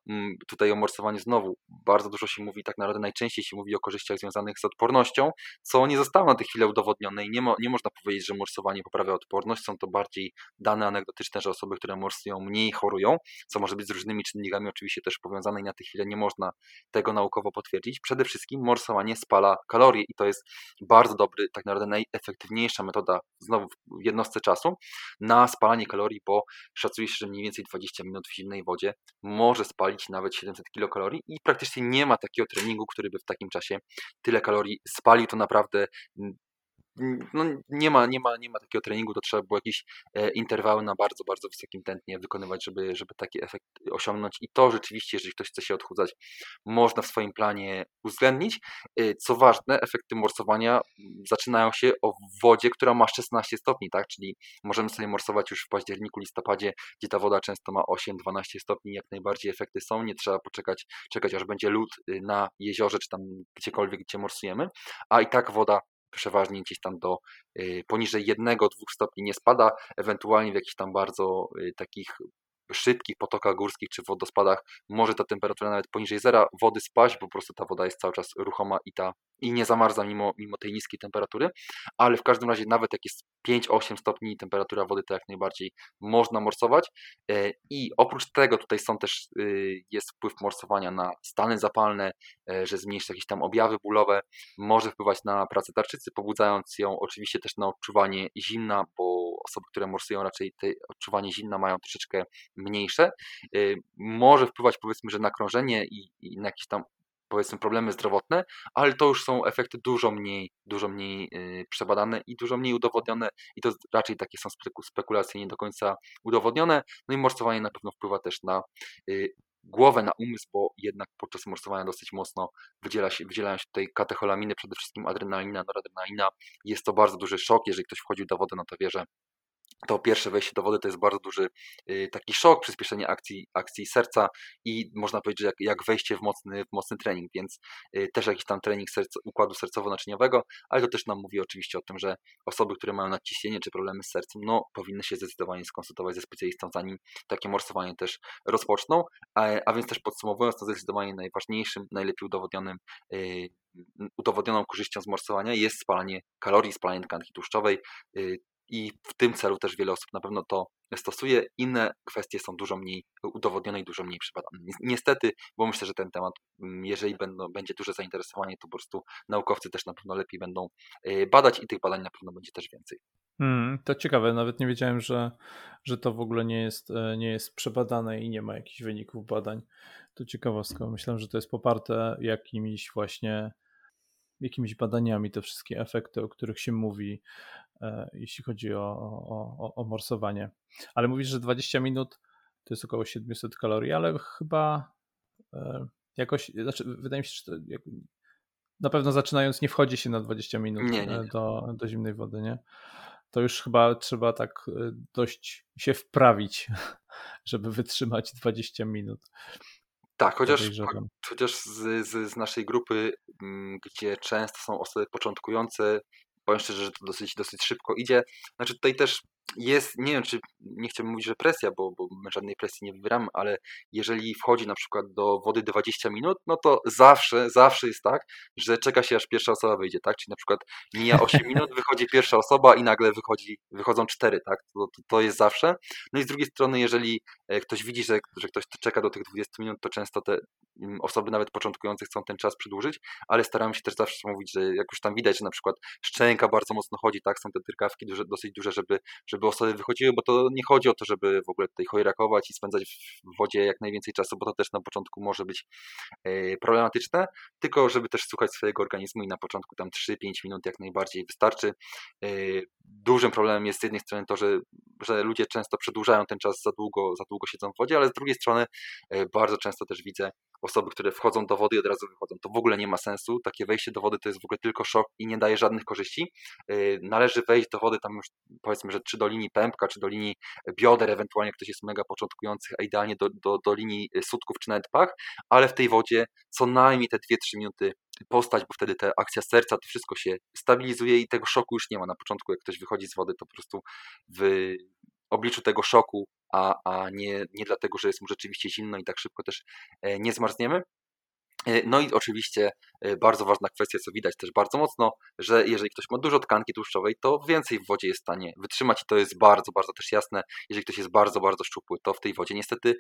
tutaj o morsowaniu znowu bardzo dużo się mówi, tak naprawdę najczęściej się mówi o korzyściach związanych z odpornością, co nie zostało na tę chwilę udowodnione i nie można powiedzieć, że morsowanie poprawia odporność. Są to bardziej dane anegdotyczne, że osoby, które morsują, mniej chorują, co może być z różnymi czynnikami oczywiście też powiązane i na tę chwilę nie można tego naukowo potwierdzić. Przede wszystkim morsowanie spala kalorie i to jest bardzo dobry, tak naprawdę najefektywniejsza metoda, znowu w jednostce czasu, na spalanie kalorii, bo szacuje się, że mniej więcej 20 minut w zimnej wodzie może spalić nawet 700 kilokalorii i praktycznie nie ma takiego treningu, który by w takim czasie tyle kalorii spalił. To naprawdę no, nie ma takiego treningu, to trzeba było jakieś interwały na bardzo, bardzo wysokim tętnie wykonywać, żeby taki efekt osiągnąć i to rzeczywiście, jeżeli ktoś chce się odchudzać, można w swoim planie uwzględnić. Co ważne, efekty morsowania zaczynają się w wodzie, która ma 16 stopni, tak? Czyli możemy sobie morsować już w październiku, listopadzie, gdzie ta woda często ma 8-12 stopni, jak najbardziej efekty są, nie trzeba czekać aż będzie lód na jeziorze, czy tam gdziekolwiek, gdzie morsujemy, a i tak woda przeważnie gdzieś tam do poniżej 1-2 stopni nie spada, ewentualnie w jakichś tam bardzo takich szybkich potokach górskich czy wodospadach może ta temperatura nawet poniżej zera wody spaść, bo po prostu ta woda jest cały czas ruchoma i nie zamarza mimo tej niskiej temperatury, ale w każdym razie nawet jak jest 5-8 stopni temperatura wody, to jak najbardziej można morsować i oprócz tego tutaj jest wpływ morsowania na stany zapalne, że zmniejsza jakieś tam objawy bólowe, może wpływać na pracę tarczycy, pobudzając ją oczywiście też na odczuwanie zimna, bo osoby, które morsują raczej te odczuwanie zimna mają troszeczkę mniejsze, może wpływać powiedzmy, że na krążenie i na jakieś tam powiedzmy problemy zdrowotne, ale to już są efekty dużo mniej przebadane i dużo mniej udowodnione i to raczej takie są spekulacje nie do końca udowodnione. No i morsowanie na pewno wpływa też na głowę, na umysł, bo jednak podczas morsowania dosyć mocno wydzielają się tutaj katecholaminy, przede wszystkim adrenalina, noradrenalina. Jest to bardzo duży szok, jeżeli ktoś wchodził do wody, no to wie, że to pierwsze wejście do wody to jest bardzo duży taki szok, przyspieszenie akcji serca i można powiedzieć, że jak wejście w mocny trening, więc też jakiś tam trening układu sercowo-naczyniowego, ale to też nam mówi oczywiście o tym, że osoby, które mają nadciśnienie czy problemy z sercem, no powinny się zdecydowanie skonsultować ze specjalistą, zanim takie morsowanie też rozpoczną, a więc też podsumowując, to zdecydowanie najważniejszym, najlepiej udowodnioną korzyścią z morsowania jest spalanie kalorii, spalanie tkanki tłuszczowej, i w tym celu też wiele osób na pewno to stosuje. Inne kwestie są dużo mniej udowodnione i dużo mniej przebadane. Niestety, bo myślę, że ten temat, jeżeli będzie duże zainteresowanie, to po prostu naukowcy też na pewno lepiej będą badać i tych badań na pewno będzie też więcej. To ciekawe, nawet nie wiedziałem, że to w ogóle nie jest przebadane i nie ma jakichś wyników badań. To ciekawostka. Myślałem, że to jest poparte jakimiś badaniami te wszystkie efekty, o których się mówi, jeśli chodzi o morsowanie. Ale mówisz, że 20 minut to jest około 700 kalorii, ale chyba jakoś, znaczy wydaje mi się, że to na pewno zaczynając nie wchodzi się na 20 minut nie. Do zimnej wody, nie? To już chyba trzeba tak dość się wprawić, żeby wytrzymać 20 minut. Tak, chociaż z naszej grupy, gdzie często są osoby początkujące, powiem szczerze, że to dosyć szybko idzie. Znaczy tutaj też jest, nie wiem, czy nie chciałbym mówić, że presja, bo my żadnej presji nie wywieramy, ale jeżeli wchodzi na przykład do wody 20 minut, no to zawsze jest tak, że czeka się aż pierwsza osoba wyjdzie, tak? Czyli na przykład mija 8 minut, wychodzi pierwsza osoba i nagle wychodzą 4, tak? To jest zawsze. No i z drugiej strony, jeżeli ktoś widzi, że ktoś czeka do tych 20 minut, to często osoby nawet początkujące chcą ten czas przedłużyć, ale staramy się też zawsze mówić, że jak już tam widać, że na przykład szczęka bardzo mocno chodzi, tak, są te tyrkawki duże, dosyć duże, żeby osoby wychodziły, bo to nie chodzi o to, żeby w ogóle tutaj chojrakować i spędzać w wodzie jak najwięcej czasu, bo to też na początku może być problematyczne, tylko żeby też słuchać swojego organizmu i na początku tam 3-5 minut jak najbardziej wystarczy. Dużym problemem jest z jednej strony to, że ludzie często przedłużają ten czas za długo siedzą w wodzie, ale z drugiej strony bardzo często też widzę osoby, które wchodzą do wody i od razu wychodzą. To w ogóle nie ma sensu. Takie wejście do wody to jest w ogóle tylko szok i nie daje żadnych korzyści. Należy wejść do wody tam już powiedzmy, że czy do linii pępka, czy do linii bioder, ewentualnie ktoś jest mega początkujący, a idealnie do linii sutków czy nawet pach, ale w tej wodzie co najmniej te 2-3 minuty postać, bo wtedy ta akcja serca, to wszystko się stabilizuje i tego szoku już nie ma. Na początku jak ktoś wychodzi z wody, to po prostu w obliczu tego szoku, a nie dlatego, że jest mu rzeczywiście zimno i tak szybko też nie zmarzniemy. No i oczywiście bardzo ważna kwestia, co widać też bardzo mocno, że jeżeli ktoś ma dużo tkanki tłuszczowej, to więcej w wodzie jest w stanie wytrzymać i to jest bardzo, bardzo też jasne. Jeżeli ktoś jest bardzo, bardzo szczupły, to w tej wodzie niestety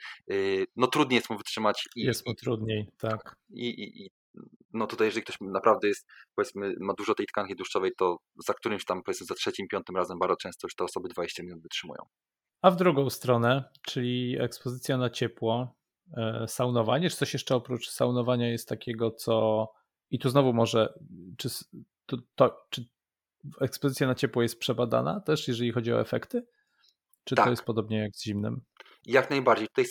no trudniej jest mu wytrzymać. Jest mu trudniej, tak. No tutaj jeżeli ktoś naprawdę jest, powiedzmy, ma dużo tej tkanki tłuszczowej, to za którymś tam, powiedzmy, za 3-5 razem bardzo często już te osoby 20 minut wytrzymują. A w drugą stronę, czyli ekspozycja na ciepło, saunowanie, czy coś jeszcze oprócz saunowania jest takiego, co... I tu znowu może, czy ekspozycja na ciepło jest przebadana też, jeżeli chodzi o efekty? Czy tak. To jest podobnie jak z zimnym? Jak najbardziej. Tutaj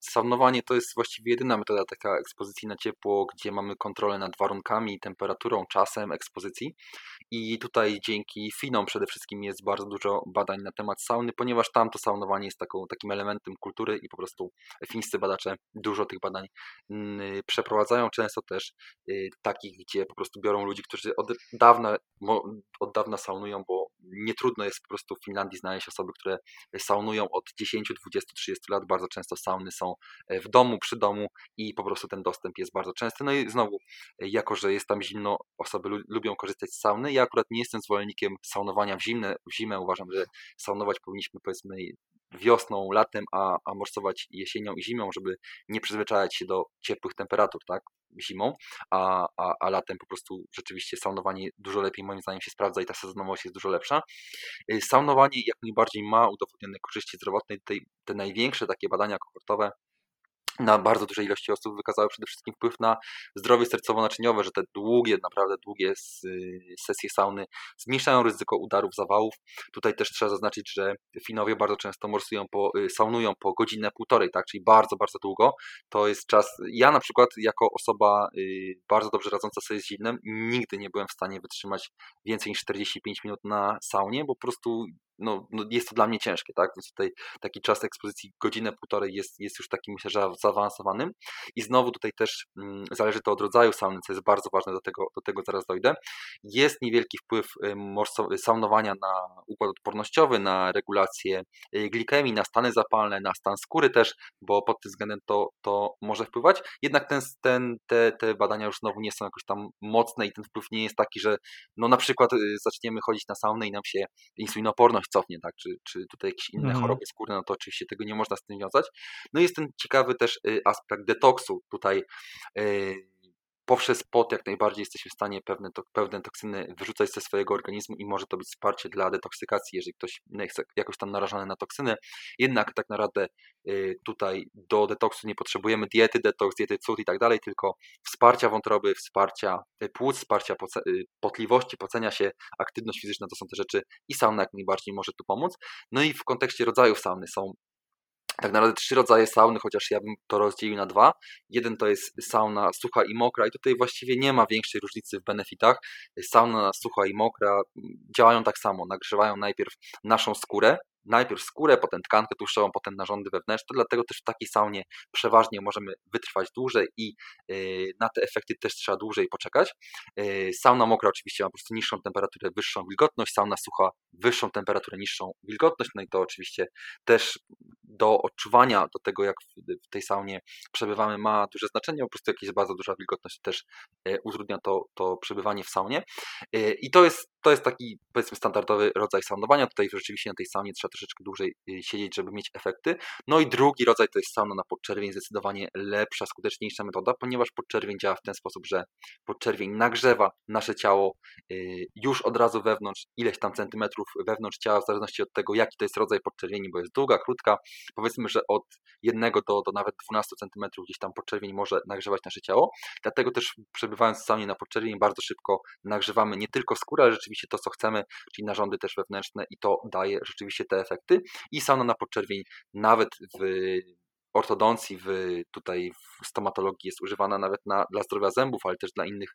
saunowanie to jest właściwie jedyna metoda taka ekspozycji na ciepło, gdzie mamy kontrolę nad warunkami, temperaturą, czasem ekspozycji i tutaj dzięki Finom przede wszystkim jest bardzo dużo badań na temat sauny, ponieważ tam to saunowanie jest takim elementem kultury i po prostu fińscy badacze dużo tych badań przeprowadzają, często też takich, gdzie po prostu biorą ludzi, którzy od dawna saunują, bo nie trudno jest po prostu w Finlandii znaleźć osoby, które saunują od 10, 20, 30 lat. Bardzo często sauny są w domu, przy domu i po prostu ten dostęp jest bardzo częsty. No i znowu, jako że jest tam zimno, osoby lubią korzystać z sauny. Ja akurat nie jestem zwolennikiem saunowania w zimę. Uważam, że saunować powinniśmy, powiedzmy, wiosną, latem, a morsować jesienią i zimą, żeby nie przyzwyczajać się do ciepłych temperatur, tak? Zimą, a latem po prostu rzeczywiście saunowanie dużo lepiej moim zdaniem się sprawdza i ta sezonowość jest dużo lepsza. Saunowanie jak najbardziej ma udowodnione korzyści zdrowotne. Te największe takie badania kohortowe na bardzo dużej ilości osób wykazały przede wszystkim wpływ na zdrowie sercowo-naczyniowe, że te naprawdę długie sesje sauny zmniejszają ryzyko udarów, zawałów. Tutaj też trzeba zaznaczyć, że Finowie bardzo często saunują po godzinę, półtorej, tak, czyli bardzo, bardzo długo. To jest czas, ja na przykład jako osoba bardzo dobrze radząca sobie z zimnem nigdy nie byłem w stanie wytrzymać więcej niż 45 minut na saunie, bo po prostu no jest to dla mnie ciężkie, tak? Więc tutaj taki czas ekspozycji godzinę, półtorej jest już taki, myślę, że zaawansowanym i znowu tutaj też zależy to od rodzaju sauny, co jest bardzo ważne, do tego zaraz dojdę. Jest niewielki wpływ saunowania na układ odpornościowy, na regulację glikemii, na stany zapalne, na stan skóry też, bo pod tym względem to może wpływać, jednak te badania już znowu nie są jakoś tam mocne i ten wpływ nie jest taki, że no na przykład zaczniemy chodzić na saunę i nam się insulinoporność cofnie, tak, czy tutaj jakieś inne choroby skórne, no to oczywiście tego nie można z tym wiązać. No jest ten ciekawy też aspekt detoksu. Tutaj poprzez pot jak najbardziej jesteśmy w stanie pewne toksyny wyrzucać ze swojego organizmu i może to być wsparcie dla detoksykacji, jeżeli ktoś jest jakoś tam narażony na toksyny. Jednak tak naprawdę tutaj do detoksu nie potrzebujemy diety cud i tak dalej, tylko wsparcia wątroby, wsparcia płuc, wsparcia potliwości, pocenia się, aktywność fizyczna, to są te rzeczy i sauna jak najbardziej może tu pomóc. No i w kontekście rodzajów sauny są tak naprawdę 3 rodzaje sauny, chociaż ja bym to rozdzielił na 2. Jeden to jest sauna sucha i mokra i tutaj właściwie nie ma większej różnicy w benefitach. Sauna sucha i mokra działają tak samo, nagrzewają najpierw skórę, potem tkankę tłuszczową, potem narządy wewnętrzne, dlatego też w takiej saunie przeważnie możemy wytrwać dłużej i na te efekty też trzeba dłużej poczekać. Sauna mokra oczywiście ma po prostu niższą temperaturę, wyższą wilgotność, sauna sucha wyższą temperaturę, niższą wilgotność, no i to oczywiście też do odczuwania, do tego jak w tej saunie przebywamy ma duże znaczenie, po prostu jakaś bardzo duża wilgotność też utrudnia to przebywanie w saunie i to jest taki powiedzmy standardowy rodzaj saunowania, tutaj rzeczywiście na tej saunie trzeba troszeczkę dłużej siedzieć, żeby mieć efekty. No i drugi rodzaj to jest sauna na podczerwień, zdecydowanie lepsza, skuteczniejsza metoda, ponieważ podczerwień działa w ten sposób, że podczerwień nagrzewa nasze ciało już od razu wewnątrz, ileś tam centymetrów wewnątrz ciała, w zależności od tego, jaki to jest rodzaj podczerwieni, bo jest długa, krótka, powiedzmy, że od 1 do nawet 12 centymetrów gdzieś tam podczerwień może nagrzewać nasze ciało, dlatego też przebywając w saunie na podczerwień bardzo szybko nagrzewamy nie tylko skórę, ale rzeczywiście to, co chcemy, czyli narządy też wewnętrzne i to daje rzeczywiście te efekty. I sauna na podczerwień nawet w ortodoncji, tutaj w stomatologii jest używana nawet dla zdrowia zębów, ale też dla innych,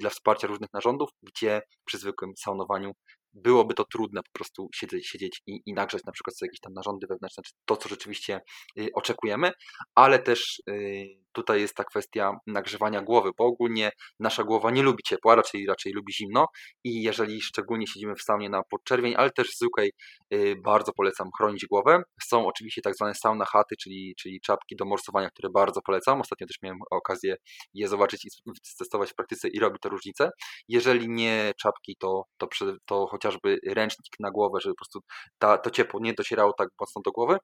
dla wsparcia różnych narządów, gdzie przy zwykłym saunowaniu byłoby to trudne po prostu siedzieć i nagrzać na przykład jakieś tam narządy wewnętrzne, czy to, co rzeczywiście oczekujemy, ale też tutaj jest ta kwestia nagrzewania głowy, bo ogólnie nasza głowa nie lubi ciepła, raczej lubi zimno i jeżeli szczególnie siedzimy w saunie na podczerwień, ale też w zwykłej, bardzo polecam chronić głowę. Są oczywiście tak zwane sauna chaty, czyli czapki do morsowania, które bardzo polecam. Ostatnio też miałem okazję je zobaczyć i testować w praktyce i robi to różnicę. Jeżeli nie czapki, to chociażby ręcznik na głowę, żeby po prostu to ciepło nie docierało tak mocno do głowy.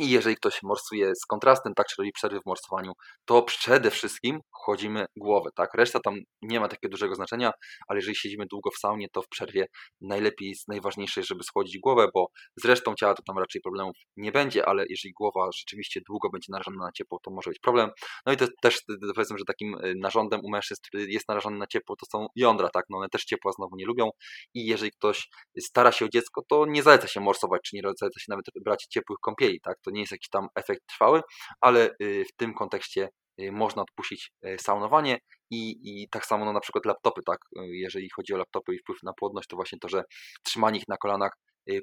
I jeżeli ktoś morsuje z kontrastem, tak, czy robi przerwy w morsowaniu, to przede wszystkim chłodzimy głowę, tak? Reszta tam nie ma takiego dużego znaczenia, ale jeżeli siedzimy długo w saunie, to w przerwie najlepiej jest, najważniejsze, żeby schłodzić głowę, bo z resztą ciała to tam raczej problemów nie będzie, ale jeżeli głowa rzeczywiście długo będzie narażona na ciepło, to może być problem. No i to też powiedzmy, że takim narządem u mężczyzn, który jest narażony na ciepło, to są jądra, tak? No one też ciepła znowu nie lubią i jeżeli ktoś stara się o dziecko, to nie zaleca się morsować, czy nie zaleca się nawet brać ciepłych kąpieli, tak? To nie jest jakiś tam efekt trwały, ale w tym kontekście można odpuścić saunowanie i tak samo no, na przykład laptopy, tak? Jeżeli chodzi o laptopy i wpływ na płodność, to właśnie to, że trzymanie ich na kolanach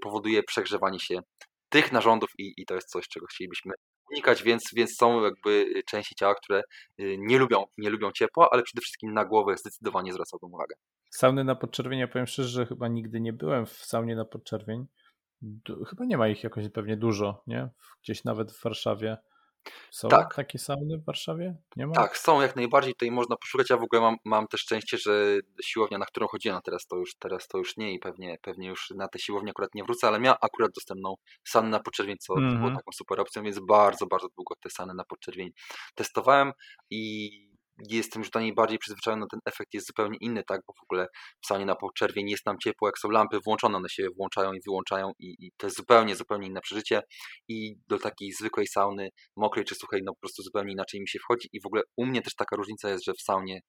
powoduje przegrzewanie się tych narządów i to jest coś, czego chcielibyśmy unikać, więc są jakby części ciała, które nie lubią ciepła, ale przede wszystkim na głowę zdecydowanie zwracałbym uwagę. Sauny na podczerwień, ja powiem szczerze, że chyba nigdy nie byłem w saunie na podczerwień. Chyba nie ma ich jakoś pewnie dużo, nie? Gdzieś nawet w Warszawie. Są takie sauny w Warszawie? Nie ma? Tak, są jak najbardziej, tutaj można poszukać. Ja w ogóle mam też szczęście, że siłownia, na którą chodziłem, a teraz to już nie i pewnie już na tę siłownię akurat nie wrócę, ale miała akurat dostępną saunę na podczerwień, co było taką super opcją, więc bardzo, bardzo długo te sauny na podczerwień testowałem i jestem już do niej bardziej przyzwyczajony, ten efekt jest zupełnie inny, tak, bo w ogóle w saunie na podczerwień jest nam ciepło, jak są lampy włączone, one się włączają i wyłączają i to jest zupełnie inne przeżycie i do takiej zwykłej sauny mokrej czy suchej, no po prostu zupełnie inaczej mi się wchodzi i w ogóle u mnie też taka różnica jest, że w saunie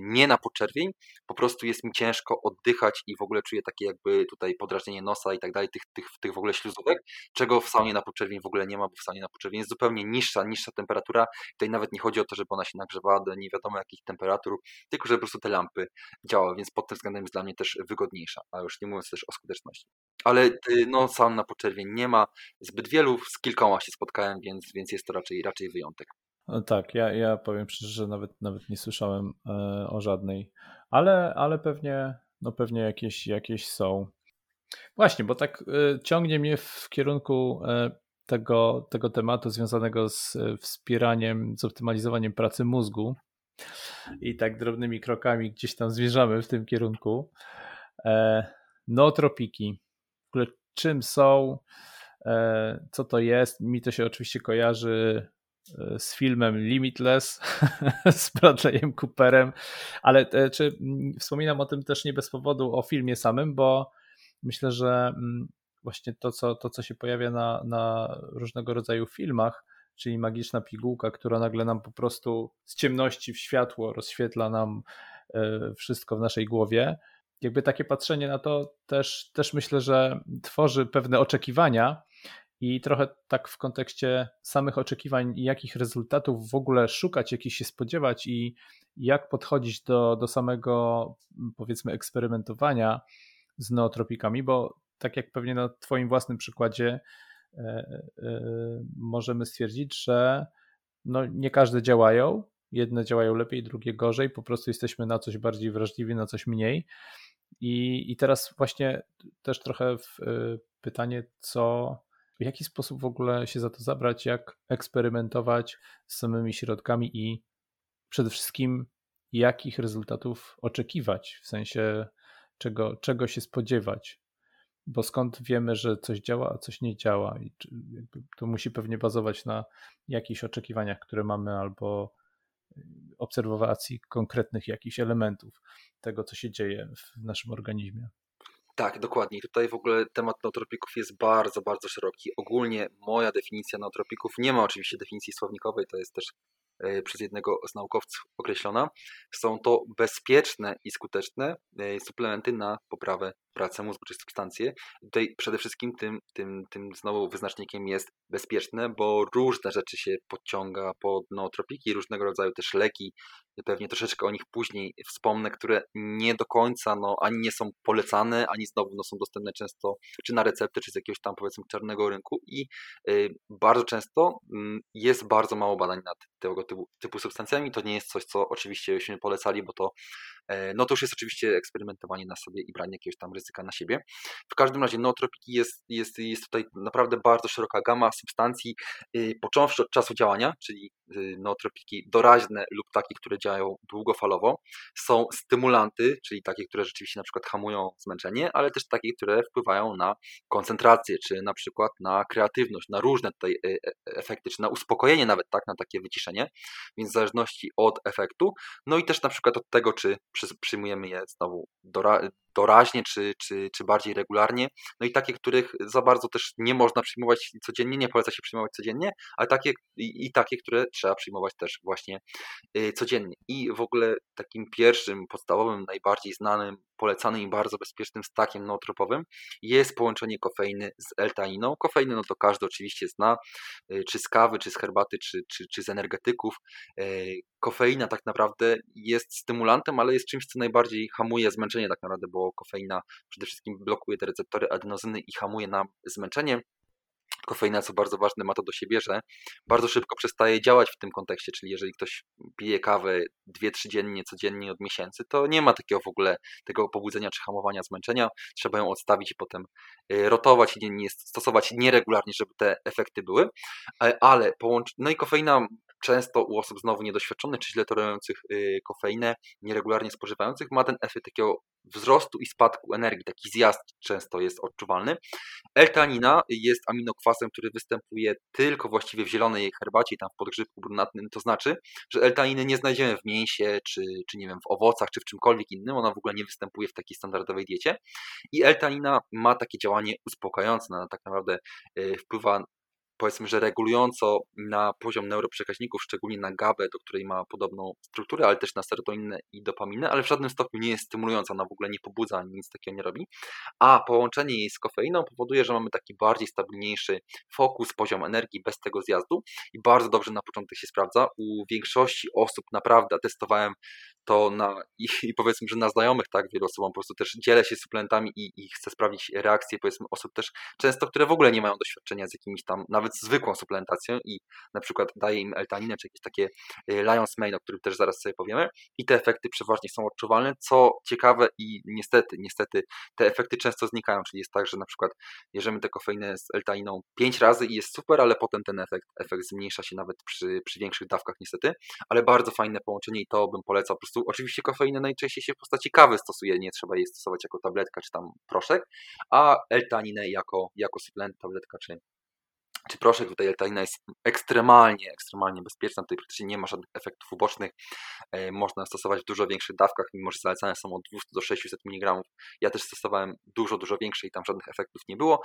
nie na podczerwień po prostu jest mi ciężko oddychać i w ogóle czuję takie jakby tutaj podrażnienie nosa i tak dalej, tych w ogóle śluzówek, czego w saunie na podczerwień w ogóle nie ma, bo w saunie na podczerwień jest zupełnie niższa temperatura. Tutaj nawet nie chodzi o to, żeby ona się nagrzewała do nie wiadomo jakich temperatur, tylko że po prostu te lampy działały, więc pod tym względem jest dla mnie też wygodniejsza, a już nie mówiąc też o skuteczności. Ale no, saun na podczerwień nie ma zbyt wielu, z kilkoma się spotkałem, więc jest to raczej wyjątek. No tak, ja powiem szczerze, że nawet nie słyszałem o żadnej, ale pewnie jakieś są. Właśnie, bo tak ciągnie mnie w kierunku tego tematu związanego z wspieraniem, z optymalizowaniem pracy mózgu. I tak drobnymi krokami gdzieś tam zmierzamy w tym kierunku. Nootropiki. W ogóle czym są? Co to jest? Mi to się oczywiście kojarzy z filmem Limitless, z Bradleyem Cooperem, ale czy wspominam o tym też nie bez powodu, o filmie samym, bo myślę, że właśnie to, co się pojawia na różnego rodzaju filmach, czyli magiczna pigułka, która nagle nam po prostu z ciemności w światło rozświetla nam wszystko w naszej głowie. Jakby takie patrzenie na to też myślę, że tworzy pewne oczekiwania i trochę tak w kontekście samych oczekiwań i jakich rezultatów w ogóle szukać, jakich się spodziewać i jak podchodzić do samego, powiedzmy, eksperymentowania z nootropikami, bo tak jak pewnie na twoim własnym przykładzie możemy stwierdzić, że no nie każde działają, jedne działają lepiej, drugie gorzej, po prostu jesteśmy na coś bardziej wrażliwi, na coś mniej. I teraz właśnie też trochę pytanie, w jaki sposób w ogóle się za to zabrać, jak eksperymentować z samymi środkami i przede wszystkim jakich rezultatów oczekiwać, w sensie czego się spodziewać. bo skąd wiemy, że coś działa, a coś nie działa? I to musi pewnie bazować na jakichś oczekiwaniach, które mamy, albo obserwacji konkretnych jakichś elementów tego, co się dzieje w naszym organizmie. Tak, dokładnie. Tutaj w ogóle temat nootropików jest bardzo, bardzo szeroki. Ogólnie moja definicja nootropików, nie ma oczywiście definicji słownikowej, to jest też przez jednego z naukowców określona. Są to bezpieczne i skuteczne suplementy na poprawę pracy mózgu, czy substancje. Tutaj przede wszystkim tym znowu wyznacznikiem jest bezpieczne, bo różne rzeczy się podciąga pod nootropiki, różnego rodzaju też leki, pewnie troszeczkę o nich później wspomnę, które nie do końca ani nie są polecane, ani znowu są dostępne często czy na receptę, czy z jakiegoś tam powiedzmy czarnego rynku i bardzo często jest bardzo mało badań nad tego typu substancjami. To nie jest coś, co oczywiście byśmy polecali, bo to to już jest oczywiście eksperymentowanie na sobie i branie jakiegoś tam ryzyka na siebie. W każdym razie nootropiki jest tutaj naprawdę bardzo szeroka gama substancji, począwszy od czasu działania, czyli nootropiki doraźne lub takie, które działają długofalowo. Są stymulanty, czyli takie, które rzeczywiście na przykład hamują zmęczenie, ale też takie, które wpływają na koncentrację, czy na przykład na kreatywność, na różne tutaj efekty, czy na uspokojenie nawet, tak, na takie wyciszenie, więc w zależności od efektu, i też na przykład od tego, czy przyjmujemy je znowu doraźnie, czy bardziej regularnie, i takie, których za bardzo też nie można przyjmować codziennie, nie poleca się przyjmować codziennie, ale takie i takie, które trzeba przyjmować też właśnie codziennie. I w ogóle takim pierwszym, podstawowym, najbardziej znanym, polecanym i bardzo bezpiecznym stakiem nootropowym jest połączenie kofeiny z L-teaniną. Kofeiny to każdy oczywiście zna, czy z kawy, czy z herbaty, czy z energetyków. Kofeina tak naprawdę jest stymulantem, ale jest czymś, co najbardziej hamuje zmęczenie tak naprawdę, bo kofeina przede wszystkim blokuje te receptory adenozyny i hamuje nam zmęczenie. Kofeina, co bardzo ważne, ma to do siebie, że bardzo szybko przestaje działać w tym kontekście, czyli jeżeli ktoś pije kawę 2-3 dziennie, codziennie od miesięcy, to nie ma takiego w ogóle tego pobudzenia czy hamowania zmęczenia. Trzeba ją odstawić i potem rotować i stosować nieregularnie, żeby te efekty były. Ale i kofeina często u osób znowu niedoświadczonych czy źle tolerujących kofeinę, nieregularnie spożywających, ma ten efekt takiego wzrostu i spadku energii, taki zjazd często jest odczuwalny. L-teanina jest aminokwasem, który występuje tylko właściwie w zielonej herbacie i tam w podgrzybku brunatnym, to znaczy, że L-teaniny nie znajdziemy w mięsie, czy nie wiem, w owocach, czy w czymkolwiek innym, ona w ogóle nie występuje w takiej standardowej diecie i L-teanina ma takie działanie uspokajające, ona tak naprawdę wpływa, powiedzmy, że regulująco na poziom neuroprzekaźników, szczególnie na GABę, do której ma podobną strukturę, ale też na serotoninę i dopaminę, ale w żadnym stopniu nie jest stymulująca, ona w ogóle nie pobudza, ani nic takiego nie robi, a połączenie jej z kofeiną powoduje, że mamy taki bardziej stabilniejszy fokus, poziom energii bez tego zjazdu i bardzo dobrze na początek się sprawdza. U większości osób naprawdę testowałem to i powiedzmy, że na znajomych, tak, wielu osobom po prostu też dzielę się suplementami i chcę sprawdzić reakcje, powiedzmy, osób też często, które w ogóle nie mają doświadczenia z jakimiś tam nawet zwykłą suplementacją i na przykład daje im L-teaninę, czy jakieś takie Lion's Mane, o którym też zaraz sobie powiemy i te efekty przeważnie są odczuwalne, co ciekawe i niestety te efekty często znikają, czyli jest tak, że na przykład bierzemy tę kofeinę z L-teaniną 5 razy i jest super, ale potem ten efekt zmniejsza się nawet przy większych dawkach niestety, ale bardzo fajne połączenie i to bym polecał po prostu. Oczywiście kofeinę najczęściej się w postaci kawy stosuje, nie trzeba jej stosować jako tabletka czy tam proszek, a L-teaninę jako suplement, tabletka czy proszek. Tutaj L-teanina jest ekstremalnie, ekstremalnie bezpieczna, tutaj praktycznie nie ma żadnych efektów ubocznych, można stosować w dużo większych dawkach, mimo że zalecane są od 200 do 600 mg. Ja też stosowałem dużo większe i tam żadnych efektów nie było.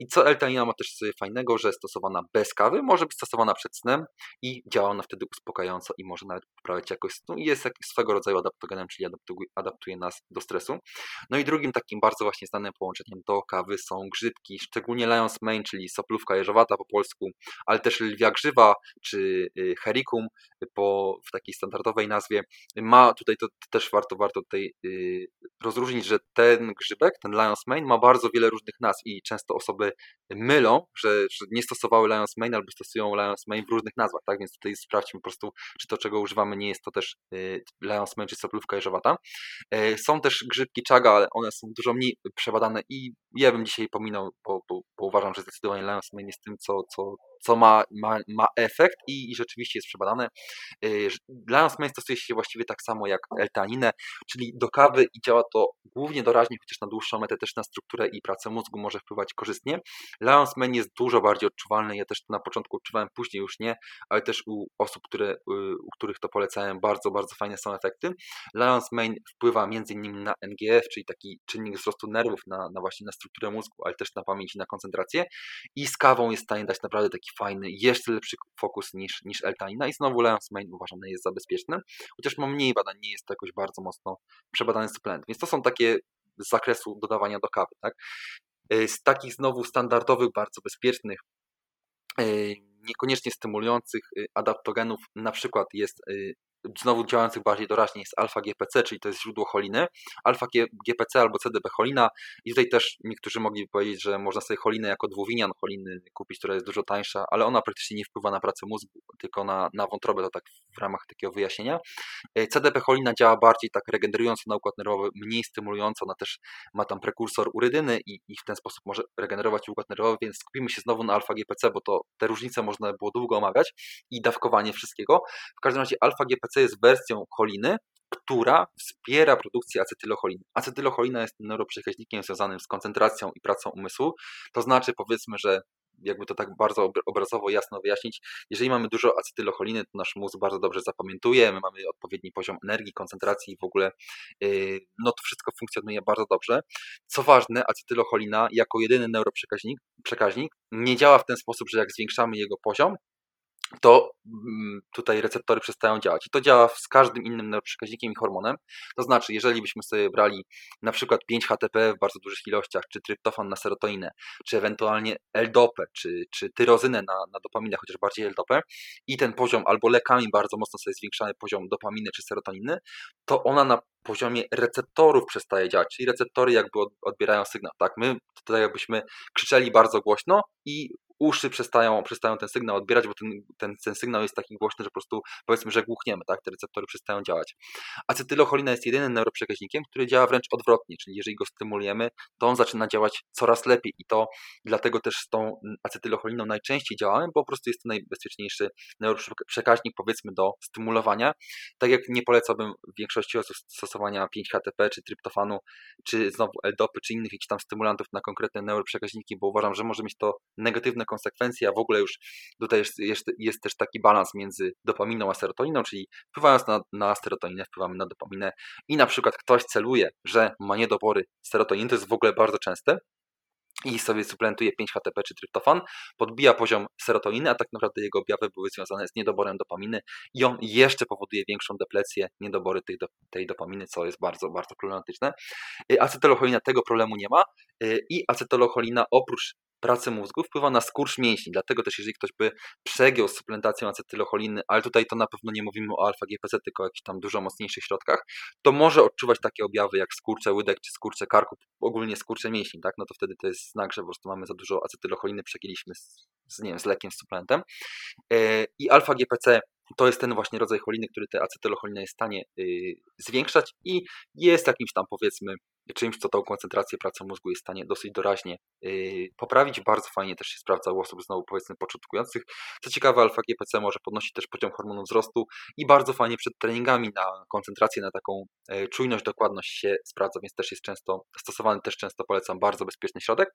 I co L-teanina ma też fajnego, że stosowana bez kawy, może być stosowana przed snem i działa ona wtedy uspokajająco i może nawet poprawiać jakość snu i jest swego rodzaju adaptogenem, czyli adaptuje nas do stresu. I drugim takim bardzo właśnie znanym połączeniem do kawy są grzybki, szczególnie Lion's Mane, czyli soplówka jeżowata po polsku, ale też lwia grzywa czy herikum w takiej standardowej nazwie. Ma tutaj, to też warto tutaj rozróżnić, że ten grzybek, ten Lion's Mane ma bardzo wiele różnych nazw i często osoby mylą, że nie stosowały Lion's Mane albo stosują Lion's Mane w różnych nazwach, tak? Więc tutaj sprawdźmy po prostu, czy to, czego używamy, nie jest to też Lion's Mane czy soplówka jeżowata. Są też grzybki chaga, ale one są dużo mniej przebadane i ja bym dzisiaj pominął, bo uważam, że zdecydowanie Lion's Mane jest tym, co co ma efekt i rzeczywiście jest przebadane. Lion's Mane stosuje się właściwie tak samo jak L-teaninę, czyli do kawy i działa to głównie doraźnie, chociaż na dłuższą metę też na strukturę i pracę mózgu może wpływać korzystnie. Lion's Mane jest dużo bardziej odczuwalny, ja też to na początku odczuwałem, później już nie, ale też u osób, u których to polecałem, bardzo, bardzo fajne są efekty. Lion's Mane wpływa m.in. na NGF, czyli taki czynnik wzrostu nerwów, na właśnie na strukturę mózgu, ale też na pamięć i na koncentrację, i z kawą jest w stanie dać naprawdę taki fajny, jeszcze lepszy fokus niż L-teanina i znowu Lion's Mane uważany jest za bezpieczny, chociaż ma mniej badań, nie jest to jakoś bardzo mocno przebadany suplement, więc to są takie z zakresu dodawania do kawy, tak? Z takich znowu standardowych, bardzo bezpiecznych, niekoniecznie stymulujących adaptogenów na przykład jest znowu działających bardziej doraźnie jest alfa-GPC, czyli to jest źródło choliny, alfa-GPC albo CDP-cholina i tutaj też niektórzy mogliby powiedzieć, że można sobie cholinę jako dwuwinian choliny kupić, która jest dużo tańsza, ale ona praktycznie nie wpływa na pracę mózgu, tylko na wątrobę, to tak w ramach takiego wyjaśnienia. CDP-cholina działa bardziej tak regenerująco na układ nerwowy, mniej stymulująco, ona też ma tam prekursor urydyny i w ten sposób może regenerować układ nerwowy, więc skupimy się znowu na alfa-GPC, bo to te różnice można było długo omawiać i dawkowanie wszystkiego. W każdym razie alfa-GPC jest wersją choliny, która wspiera produkcję acetylocholiny. Acetylocholina jest neuroprzekaźnikiem związanym z koncentracją i pracą umysłu, to znaczy powiedzmy, że jakby to tak bardzo obrazowo jasno wyjaśnić, jeżeli mamy dużo acetylocholiny, to nasz mózg bardzo dobrze zapamiętuje, my mamy odpowiedni poziom energii, koncentracji i w ogóle no to wszystko funkcjonuje bardzo dobrze. Co ważne, acetylocholina jako jedyny neuroprzekaźnik nie działa w ten sposób, że jak zwiększamy jego poziom, to tutaj receptory przestają działać. I to działa z każdym innym neuroprzekaźnikiem i hormonem. To znaczy, jeżeli byśmy sobie brali na przykład 5-HTP w bardzo dużych ilościach, czy tryptofan na serotoninę, czy ewentualnie L-dopę, czy tyrozynę na dopaminę, chociaż bardziej L-dopę, i ten poziom albo lekami bardzo mocno sobie zwiększamy poziom dopaminy czy serotoniny, to ona na poziomie receptorów przestaje działać, czyli receptory jakby odbierają sygnał. Tak, my tutaj jakbyśmy krzyczeli bardzo głośno i uszy przestają ten sygnał odbierać, bo ten sygnał jest taki głośny, że po prostu powiedzmy, że głuchniemy, tak? Te receptory przestają działać. Acetylocholina jest jedynym neuroprzekaźnikiem, który działa wręcz odwrotnie, czyli jeżeli go stymulujemy, to on zaczyna działać coraz lepiej i to dlatego też z tą acetylocholininą najczęściej działamy, bo po prostu jest to najbezpieczniejszy neuroprzekaźnik, powiedzmy, do stymulowania. Tak jak nie polecałbym w większości osób stosowania 5-HTP, czy tryptofanu, czy znowu L-dopy, czy innych jakichś tam stymulantów na konkretne neuroprzekaźniki, bo uważam, że może mieć to negatywne konsekwencje, a w ogóle już tutaj jest też taki balans między dopaminą a serotoniną, czyli wpływając na serotoninę, wpływamy na dopaminę i na przykład ktoś celuje, że ma niedobory serotoniny, to jest w ogóle bardzo częste, i sobie suplementuje 5-HTP czy tryptofan, podbija poziom serotoniny, a tak naprawdę jego objawy były związane z niedoborem dopaminy i on jeszcze powoduje większą deplecję, niedobory tej dopaminy, co jest bardzo, bardzo problematyczne. Acetylocholina tego problemu nie ma i acetylocholina oprócz pracy mózgu wpływa na skurcz mięśni, dlatego też jeżeli ktoś by przegiął z suplementacją acetylocholiny, ale tutaj to na pewno nie mówimy o alfa-GPC, tylko o jakichś tam dużo mocniejszych środkach, to może odczuwać takie objawy jak skurcze łydek czy skurcze karku, ogólnie skurcze mięśni, tak? No to wtedy to jest znak, że po prostu mamy za dużo acetylocholiny, przegięliśmy z lekiem, z suplementem. I alfa-GPC to jest ten właśnie rodzaj choliny, który tę acetylocholinę jest w stanie zwiększać i jest jakimś tam, powiedzmy, czymś, co tą koncentrację pracy mózgu jest w stanie dosyć doraźnie poprawić. Bardzo fajnie też się sprawdza u osób znowu, powiedzmy, początkujących. Co ciekawe, alfa-GPC może podnosić też poziom hormonu wzrostu i bardzo fajnie przed treningami na koncentrację, na taką czujność, dokładność się sprawdza, więc też jest często stosowany, też często polecam, bardzo bezpieczny środek.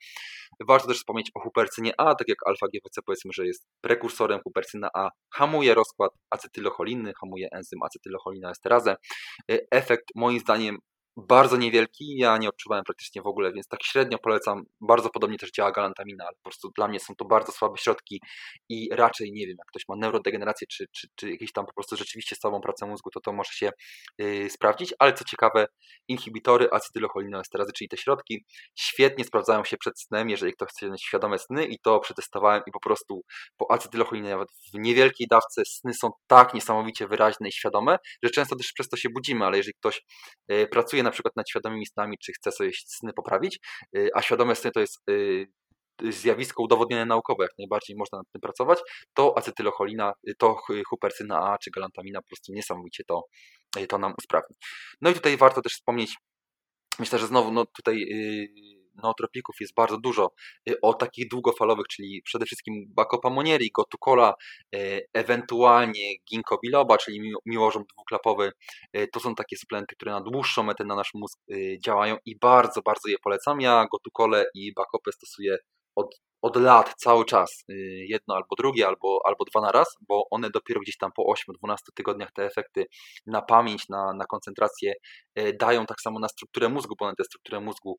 Warto też wspomnieć o hupercynie A, tak jak alfa-GPC, powiedzmy, że jest prekursorem, hupercyna A hamuje rozkład acetylocholiny, hamuje enzym acetylocholina-esterasę. Efekt moim zdaniem bardzo niewielki, ja nie odczuwałem praktycznie w ogóle, więc tak średnio polecam. Bardzo podobnie też działa galantamina, ale po prostu dla mnie są to bardzo słabe środki i raczej nie wiem, jak ktoś ma neurodegenerację czy jakieś tam po prostu rzeczywiście słabą pracę mózgu, to może się sprawdzić, ale co ciekawe, inhibitory acetylocholinoesterazy, czyli te środki świetnie sprawdzają się przed snem, jeżeli ktoś chce mieć świadome sny i to przetestowałem i po prostu po acetylocholinie nawet w niewielkiej dawce sny są tak niesamowicie wyraźne i świadome, że często też przez to się budzimy, ale jeżeli ktoś pracuje na przykład nad świadomymi snami, czy chce sobie sny poprawić, a świadome sny to jest zjawisko udowodnione naukowo, jak najbardziej można nad tym pracować, to acetylocholina, to hupercyna A czy galantamina po prostu niesamowicie to nam usprawni. No i tutaj warto też wspomnieć, myślę, że znowu no tutaj nootropików jest bardzo dużo. O takich długofalowych, czyli przede wszystkim Bacopa Monierii, Gotu Kola, ewentualnie ginkgo biloba, czyli miłożąb dwuklapowy. To są takie suplementy, które na dłuższą metę na nasz mózg działają i bardzo, bardzo je polecam. Ja Gotu Kolę i Bacopę stosuję od lat cały czas, jedno albo drugie, albo dwa na raz, bo one dopiero gdzieś tam po 8-12 tygodniach te efekty na pamięć, na koncentrację dają, tak samo na strukturę mózgu, bo one tę strukturę mózgu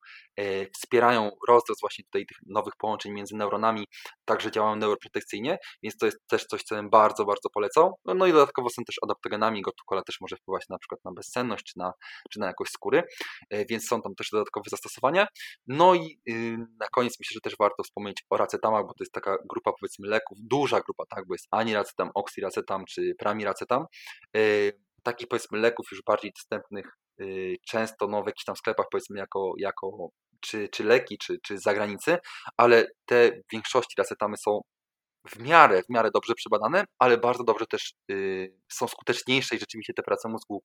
wspierają rozrost właśnie tutaj tych nowych połączeń między neuronami, także działają neuroprotekcyjnie, więc to jest też coś, co bym bardzo, bardzo polecał. No i dodatkowo są też adaptogenami, gotukola też może wpływać na przykład na bezsenność, czy na jakość skóry, więc są tam też dodatkowe zastosowania. No i na koniec myślę, że też warto wspomnieć o racetamach, bo to jest taka grupa, powiedzmy, leków, duża grupa, tak, bo jest aniracetam, oksiracetam czy pramiracetam. Takich, powiedzmy, leków już bardziej dostępnych, często w jakichś tam sklepach, powiedzmy, jako czy leki, czy z zagranicy, ale te w większości racetamy są w miarę dobrze przebadane, ale bardzo dobrze też są skuteczniejsze i rzeczywiście te prace mózgu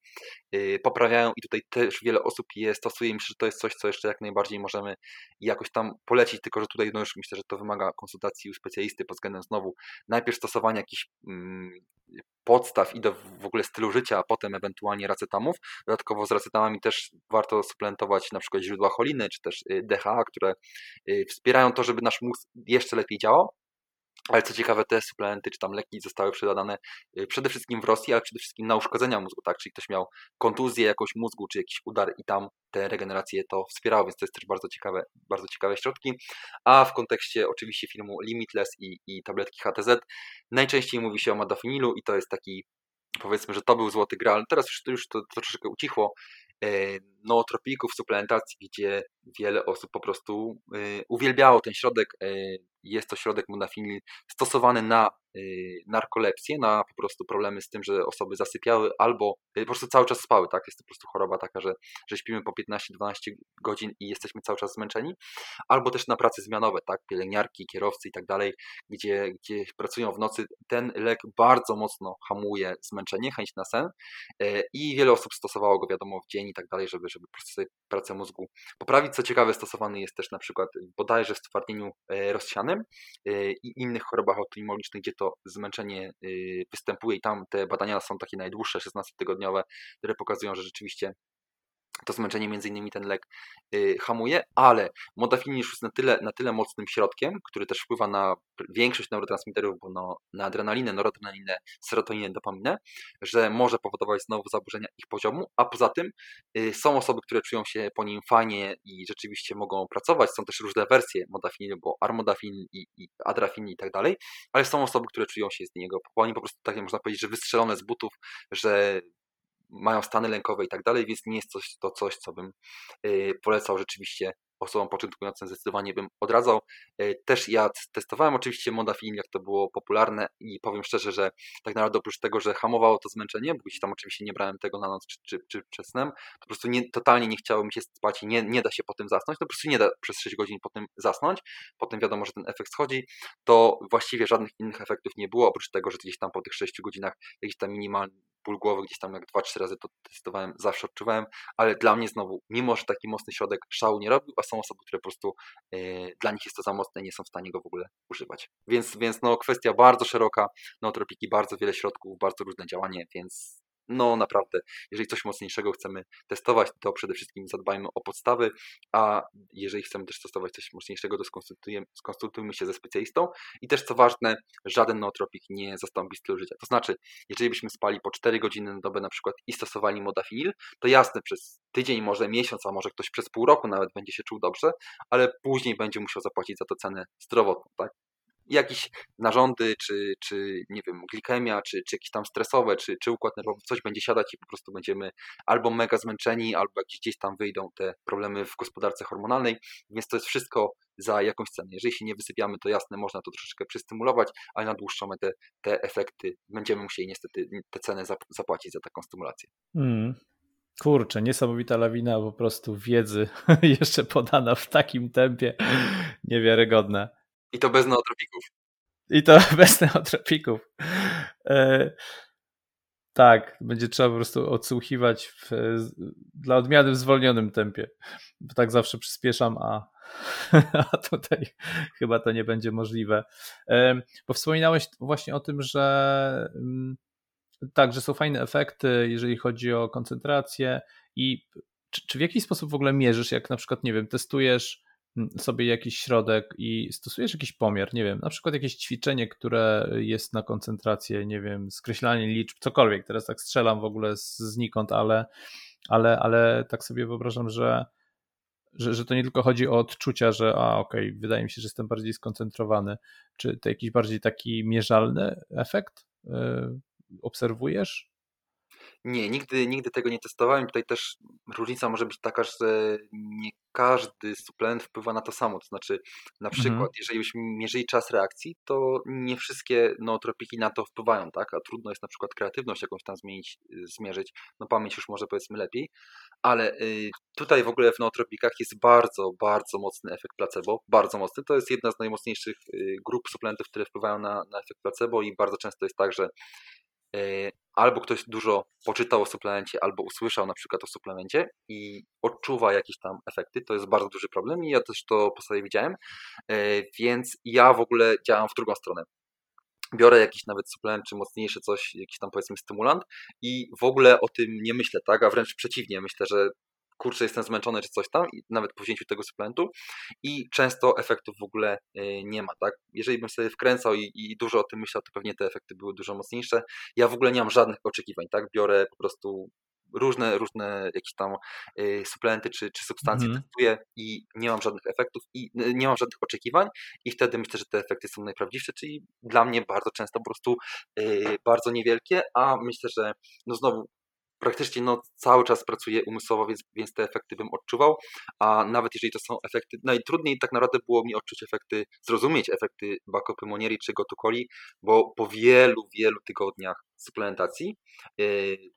poprawiają i tutaj też wiele osób je stosuje. Myślę, że to jest coś, co jeszcze jak najbardziej możemy jakoś tam polecić, tylko że tutaj no już myślę, że to wymaga konsultacji u specjalisty pod względem znowu najpierw stosowania jakichś podstaw i do w ogóle stylu życia, a potem ewentualnie racetamów. Dodatkowo z racetamami też warto suplementować na przykład źródła choliny czy też DHA, które wspierają to, żeby nasz mózg jeszcze lepiej działał. Ale co ciekawe, te suplementy czy tam leki zostały przebadane przede wszystkim w Rosji, ale przede wszystkim na uszkodzenia mózgu, tak? Czyli ktoś miał kontuzję jakąś mózgu czy jakiś udar i tam te regeneracje to wspierało, więc to jest też bardzo ciekawe środki. A w kontekście oczywiście filmu Limitless i tabletki HTZ najczęściej mówi się o modafinilu i to jest taki, powiedzmy, że to był złoty graal. Teraz już to troszeczkę ucichło. Nootropików, suplementacji, gdzie wiele osób po prostu uwielbiało ten środek. Jest to środek modafinil stosowany na narkolepsję, na po prostu problemy z tym, że osoby zasypiały albo po prostu cały czas spały, tak? Jest to po prostu choroba taka, że śpimy po 15-12 godzin i jesteśmy cały czas zmęczeni, albo też na prace zmianowe, tak? Pielęgniarki, kierowcy i tak dalej, gdzie pracują w nocy. Ten lek bardzo mocno hamuje zmęczenie, chęć na sen i wiele osób stosowało go, wiadomo, w dzień i tak dalej, żeby po prostu sobie pracę mózgu poprawić. Co ciekawe, stosowany jest też na przykład bodajże w stwardnieniu rozsianym i innych chorobach autoimmunologicznych, gdzie to zmęczenie występuje i tam te badania są takie najdłuższe, 16-tygodniowe, które pokazują, że rzeczywiście to zmęczenie między innymi ten lek hamuje, ale modafinil już jest na tyle mocnym środkiem, który też wpływa na większość neurotransmiterów, bo na adrenalinę, noradrenalinę, serotoninę, dopaminę, że może powodować znowu zaburzenia ich poziomu, a poza tym są osoby, które czują się po nim fajnie i rzeczywiście mogą pracować, są też różne wersje modafinilu, bo armodafinil i adrafinil i tak dalej, ale są osoby, które czują się z niego, bo oni po prostu, tak można powiedzieć, że wystrzelone z butów, że mają stany lękowe i tak dalej, więc nie jest to coś, co bym polecał rzeczywiście osobom początkującym, zdecydowanie bym odradzał. Też ja testowałem oczywiście modafinil, jak to było popularne i powiem szczerze, że tak naprawdę oprócz tego, że hamowało to zmęczenie, bo gdzieś tam oczywiście nie brałem tego na noc czy przed snem, to po prostu totalnie nie chciało mi się spać i nie da się po tym zasnąć, to po prostu nie da przez 6 godzin po tym zasnąć, potem wiadomo, że ten efekt schodzi, to właściwie żadnych innych efektów nie było, oprócz tego, że gdzieś tam po tych 6 godzinach jakiś tam minimalny ból głowy, gdzieś tam jak 2-3 razy to testowałem, zawsze odczuwałem, ale dla mnie znowu, mimo że taki mocny środek szału nie robił, a są osoby, które po prostu dla nich jest to za mocne i nie są w stanie go w ogóle używać. Więc no, kwestia bardzo szeroka, nootropiki, bardzo wiele środków, bardzo różne działanie, więc no naprawdę, jeżeli coś mocniejszego chcemy testować, to przede wszystkim zadbajmy o podstawy, a jeżeli chcemy też testować coś mocniejszego, to skonsultujmy się ze specjalistą i też co ważne, żaden nootropik nie zastąpi stylu życia. To znaczy, jeżeli byśmy spali po 4 godziny na dobę na przykład i stosowali modafinil, to jasne, przez tydzień, może miesiąc, a może ktoś przez pół roku nawet będzie się czuł dobrze, ale później będzie musiał zapłacić za to cenę zdrowotną, tak? Jakieś narządy, czy nie wiem, glikemia, czy jakieś tam stresowe, czy układ nerwowy, coś będzie siadać i po prostu będziemy albo mega zmęczeni, albo gdzieś tam wyjdą te problemy w gospodarce hormonalnej, więc to jest wszystko za jakąś cenę. Jeżeli się nie wysypiamy, to jasne, można to troszeczkę przystymulować, ale na dłuższą metę te efekty będziemy musieli niestety te ceny zapłacić za taką stymulację. Kurczę, niesamowita lawina po prostu wiedzy jeszcze podana w takim tempie, niewiarygodne. I to bez neotropików. Tak, będzie trzeba po prostu odsłuchiwać dla odmiany w zwolnionym tempie, bo tak zawsze przyspieszam, a a tutaj chyba to nie będzie możliwe. Bo wspominałeś właśnie o tym, że tak, że są fajne efekty, jeżeli chodzi o koncentrację. I czy w jakiś sposób w ogóle mierzysz, jak na przykład, nie wiem, testujesz sobie jakiś środek i stosujesz jakiś pomiar, nie wiem, na przykład jakieś ćwiczenie, które jest na koncentrację, nie wiem, skreślanie liczb, cokolwiek, teraz tak strzelam w ogóle znikąd, ale tak sobie wyobrażam, że to nie tylko chodzi o odczucia, że okej, wydaje mi się, że jestem bardziej skoncentrowany. Czy to jakiś bardziej taki mierzalny efekt obserwujesz? Nie, nigdy tego nie testowałem. Tutaj też różnica może być taka, że nie każdy suplement wpływa na to samo. To znaczy na przykład jeżeli byśmy mierzyli czas reakcji, to nie wszystkie nootropiki na to wpływają, tak? A trudno jest na przykład kreatywność jakąś tam zmierzyć. No pamięć już może powiedzmy lepiej, ale tutaj w ogóle w nootropikach jest bardzo, bardzo mocny efekt placebo. Bardzo mocny. To jest jedna z najmocniejszych grup suplementów, które wpływają na efekt placebo i bardzo często jest tak, że albo ktoś dużo poczytał o suplemencie, albo usłyszał na przykład o suplemencie i odczuwa jakieś tam efekty. To jest bardzo duży problem i ja też to po sobie widziałem, więc ja w ogóle działam w drugą stronę. Biorę jakiś nawet suplement, czy mocniejszy coś, jakiś tam powiedzmy stymulant i w ogóle o tym nie myślę, tak? A wręcz przeciwnie, myślę, że kurczę, jestem zmęczony czy coś tam, nawet po wzięciu tego suplementu i często efektów w ogóle nie ma, tak? Jeżeli bym sobie wkręcał i dużo o tym myślał, to pewnie te efekty były dużo mocniejsze. Ja w ogóle nie mam żadnych oczekiwań, tak? Biorę po prostu różne jakieś tam suplementy czy substancje testuję i nie mam żadnych efektów i nie mam żadnych oczekiwań i wtedy myślę, że te efekty są najprawdziwsze, czyli dla mnie bardzo często po prostu bardzo niewielkie, a myślę, że no znowu praktycznie cały czas pracuję umysłowo, więc te efekty bym odczuwał, a nawet jeżeli to są efekty, najtrudniej tak naprawdę było mi zrozumieć efekty Bacopy Monierii czy Gotu Coli, bo po wielu tygodniach suplementacji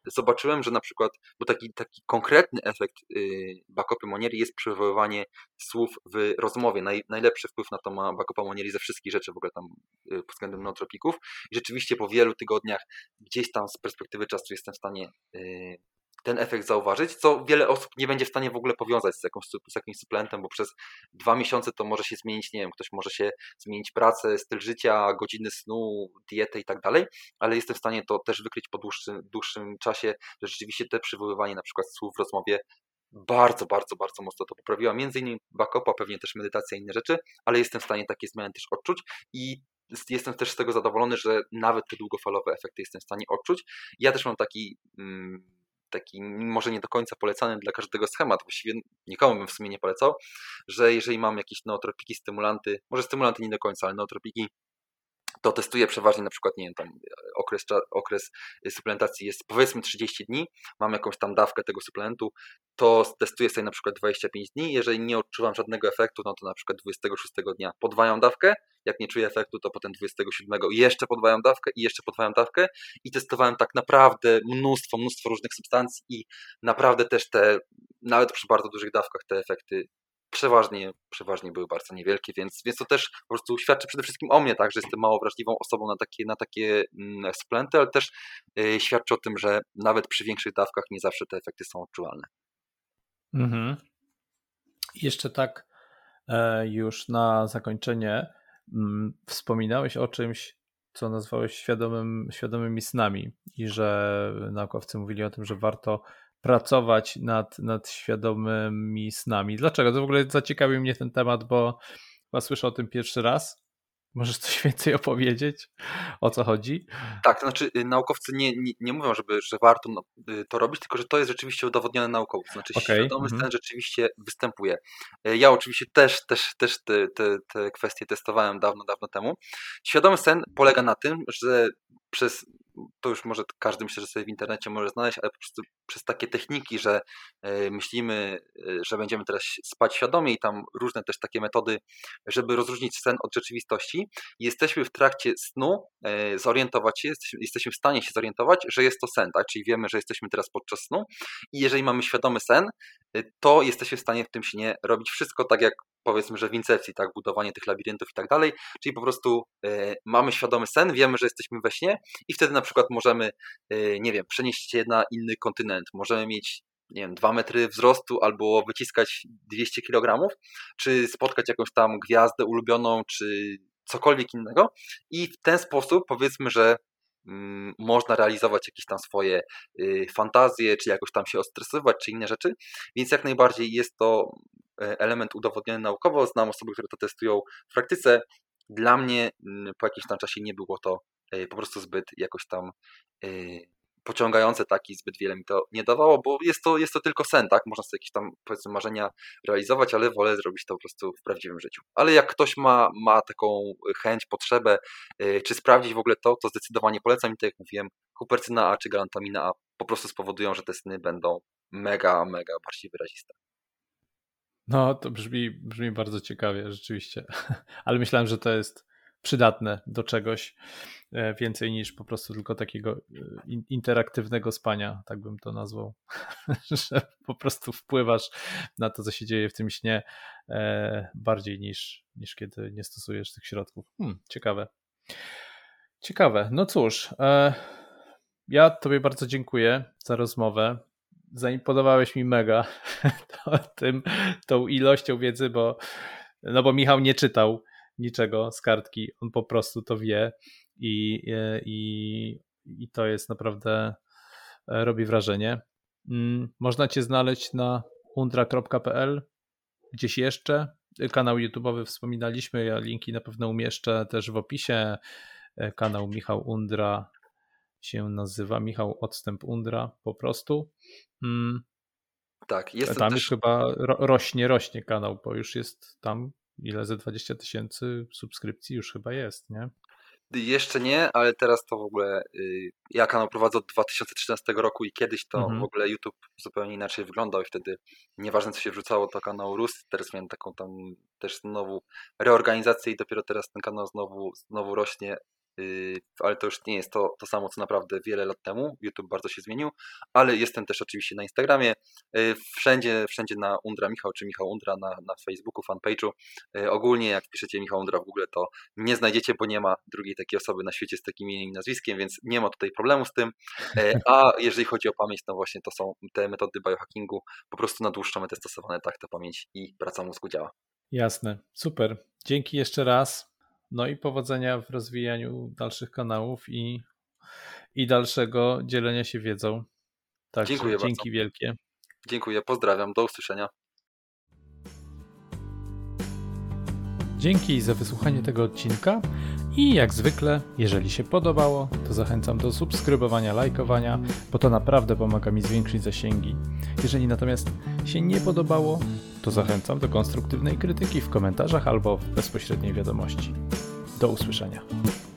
zobaczyłem, że na przykład, bo taki konkretny efekt Bacopy Monierii jest przywoływanie słów w rozmowie. Najlepszy wpływ na to ma Bacopa Monierii ze wszystkich rzeczy w ogóle tam pod względem nootropików. I rzeczywiście po wielu tygodniach gdzieś tam z perspektywy czasu jestem w stanie ten efekt zauważyć, co wiele osób nie będzie w stanie w ogóle powiązać z jakimś suplementem, bo przez 2 miesiące to może się zmienić, nie wiem, ktoś może się zmienić pracę, styl życia, godziny snu, dietę i tak dalej, ale jestem w stanie to też wykryć po dłuższym czasie, że rzeczywiście te przywoływanie na przykład słów w rozmowie bardzo mocno to poprawiła, między innymi Bacopa, pewnie też medytacja i inne rzeczy, ale jestem w stanie takie zmiany też odczuć i jestem też z tego zadowolony, że nawet te długofalowe efekty jestem w stanie odczuć. Ja też mam taki może nie do końca polecany dla każdego schemat, właściwie nikomu bym w sumie nie polecał, że jeżeli mam jakieś nootropiki, stymulanty, może stymulanty nie do końca, ale nootropiki, to testuję przeważnie na przykład, nie wiem, tam okres suplementacji jest powiedzmy 30 dni, mam jakąś tam dawkę tego suplementu, to testuję sobie na przykład 25 dni, jeżeli nie odczuwam żadnego efektu, no to na przykład 26 dnia podwajam dawkę, jak nie czuję efektu, to potem 27 jeszcze podwajam dawkę i jeszcze podwajam dawkę i testowałem tak naprawdę mnóstwo różnych substancji i naprawdę też nawet przy bardzo dużych dawkach te efekty przeważnie były bardzo niewielkie, więc to też po prostu świadczy przede wszystkim o mnie, tak, że jestem mało wrażliwą osobą na takie suplementy, ale też świadczy o tym, że nawet przy większych dawkach nie zawsze te efekty są odczuwalne. Mhm. Jeszcze tak już na zakończenie wspominałeś o czymś, co nazwałeś świadomymi snami i że naukowcy mówili o tym, że warto pracować nad świadomymi snami. Dlaczego? To w ogóle zaciekawił mnie ten temat, bo chyba słyszę o tym pierwszy raz. Możesz coś więcej opowiedzieć, o co chodzi? Tak, to znaczy naukowcy nie mówią, że warto to robić, tylko że to jest rzeczywiście udowodnione naukowo. To znaczy świadomy sen rzeczywiście występuje. Ja oczywiście też te kwestie testowałem dawno temu. Świadomy sen polega na tym, że to już może każdy, myślę, że sobie w internecie może znaleźć, ale przez takie techniki, że myślimy, że będziemy teraz spać świadomie i tam różne też takie metody, żeby rozróżnić sen od rzeczywistości, jesteśmy w trakcie snu zorientować się, jesteśmy w stanie się zorientować, że jest to sen, tak? Czyli wiemy, że jesteśmy teraz podczas snu i jeżeli mamy świadomy sen, to jesteśmy w stanie w tym śnie robić wszystko tak jak powiedzmy, że w incepcji, tak, budowanie tych labiryntów i tak dalej, czyli po prostu mamy świadomy sen, wiemy, że jesteśmy we śnie i wtedy na przykład możemy, nie wiem, przenieść się na inny kontynent, możemy mieć nie wiem, 2 metry wzrostu albo wyciskać 200 kg, czy spotkać jakąś tam gwiazdę ulubioną, czy cokolwiek innego, i w ten sposób powiedzmy, że można realizować jakieś tam swoje fantazje, czy jakoś tam się odstresować, czy inne rzeczy, więc jak najbardziej jest to element udowodniony naukowo, znam osoby, które to testują w praktyce, dla mnie po jakimś tam czasie nie było to po prostu zbyt jakoś tam pociągające, tak, i zbyt wiele mi to nie dawało, bo jest to tylko sen, tak, można sobie jakieś tam, powiedzmy, marzenia realizować, ale wolę zrobić to po prostu w prawdziwym życiu. Ale jak ktoś ma taką chęć, potrzebę, czy sprawdzić w ogóle to zdecydowanie polecam i tak jak mówiłem, Huperzyna A czy galantamina A po prostu spowodują, że te sny będą mega, mega bardziej wyraziste. No to brzmi bardzo ciekawie, rzeczywiście, ale myślałem, że to jest przydatne do czegoś więcej niż po prostu tylko takiego interaktywnego spania, tak bym to nazwał, że po prostu wpływasz na to, co się dzieje w tym śnie bardziej niż kiedy nie stosujesz tych środków. Ciekawe. No cóż, ja tobie bardzo dziękuję za rozmowę. Zaimponowałeś mi mega tą ilością wiedzy, bo Michał nie czytał niczego z kartki, on po prostu to wie i to jest naprawdę, robi wrażenie. Można cię znaleźć na undra.pl, gdzieś jeszcze, kanał YouTube'owy wspominaliśmy, ja linki na pewno umieszczę też w opisie, kanał Michał Undra się nazywa, Michał Odstęp Undra po prostu. Tak, jest tam też... już chyba rośnie kanał, bo już jest tam ile, ze 20 tysięcy subskrypcji już chyba jest, nie? Jeszcze nie, ale teraz to w ogóle, ja kanał prowadzę od 2013 roku i kiedyś to w ogóle YouTube zupełnie inaczej wyglądał i wtedy nieważne co się wrzucało, to kanał rósł, teraz miałem taką tam też znowu reorganizację i dopiero teraz ten kanał znowu rośnie, ale to już nie jest to samo co naprawdę wiele lat temu, YouTube bardzo się zmienił, ale jestem też oczywiście na Instagramie, wszędzie na Undra Michał czy Michał Undra na Facebooku, fanpage'u, ogólnie jak piszecie Michał Undra w Google to mnie znajdziecie, bo nie ma drugiej takiej osoby na świecie z takim imieniem i nazwiskiem, więc nie ma tutaj problemu z tym, a jeżeli chodzi o pamięć, to właśnie to są te metody biohackingu, po prostu na dłuższą metę stosowane, tak, ta pamięć i praca mózgu działa. Jasne, super, dzięki jeszcze raz. No i powodzenia w rozwijaniu dalszych kanałów i dalszego dzielenia się wiedzą. Także dziękuję, dzięki bardzo wielkie. Dziękuję, pozdrawiam, do usłyszenia. Dzięki za wysłuchanie tego odcinka i jak zwykle, jeżeli się podobało, to zachęcam do subskrybowania, lajkowania, bo to naprawdę pomaga mi zwiększyć zasięgi. Jeżeli natomiast się nie podobało, to zachęcam do konstruktywnej krytyki w komentarzach albo w bezpośredniej wiadomości. Do usłyszenia.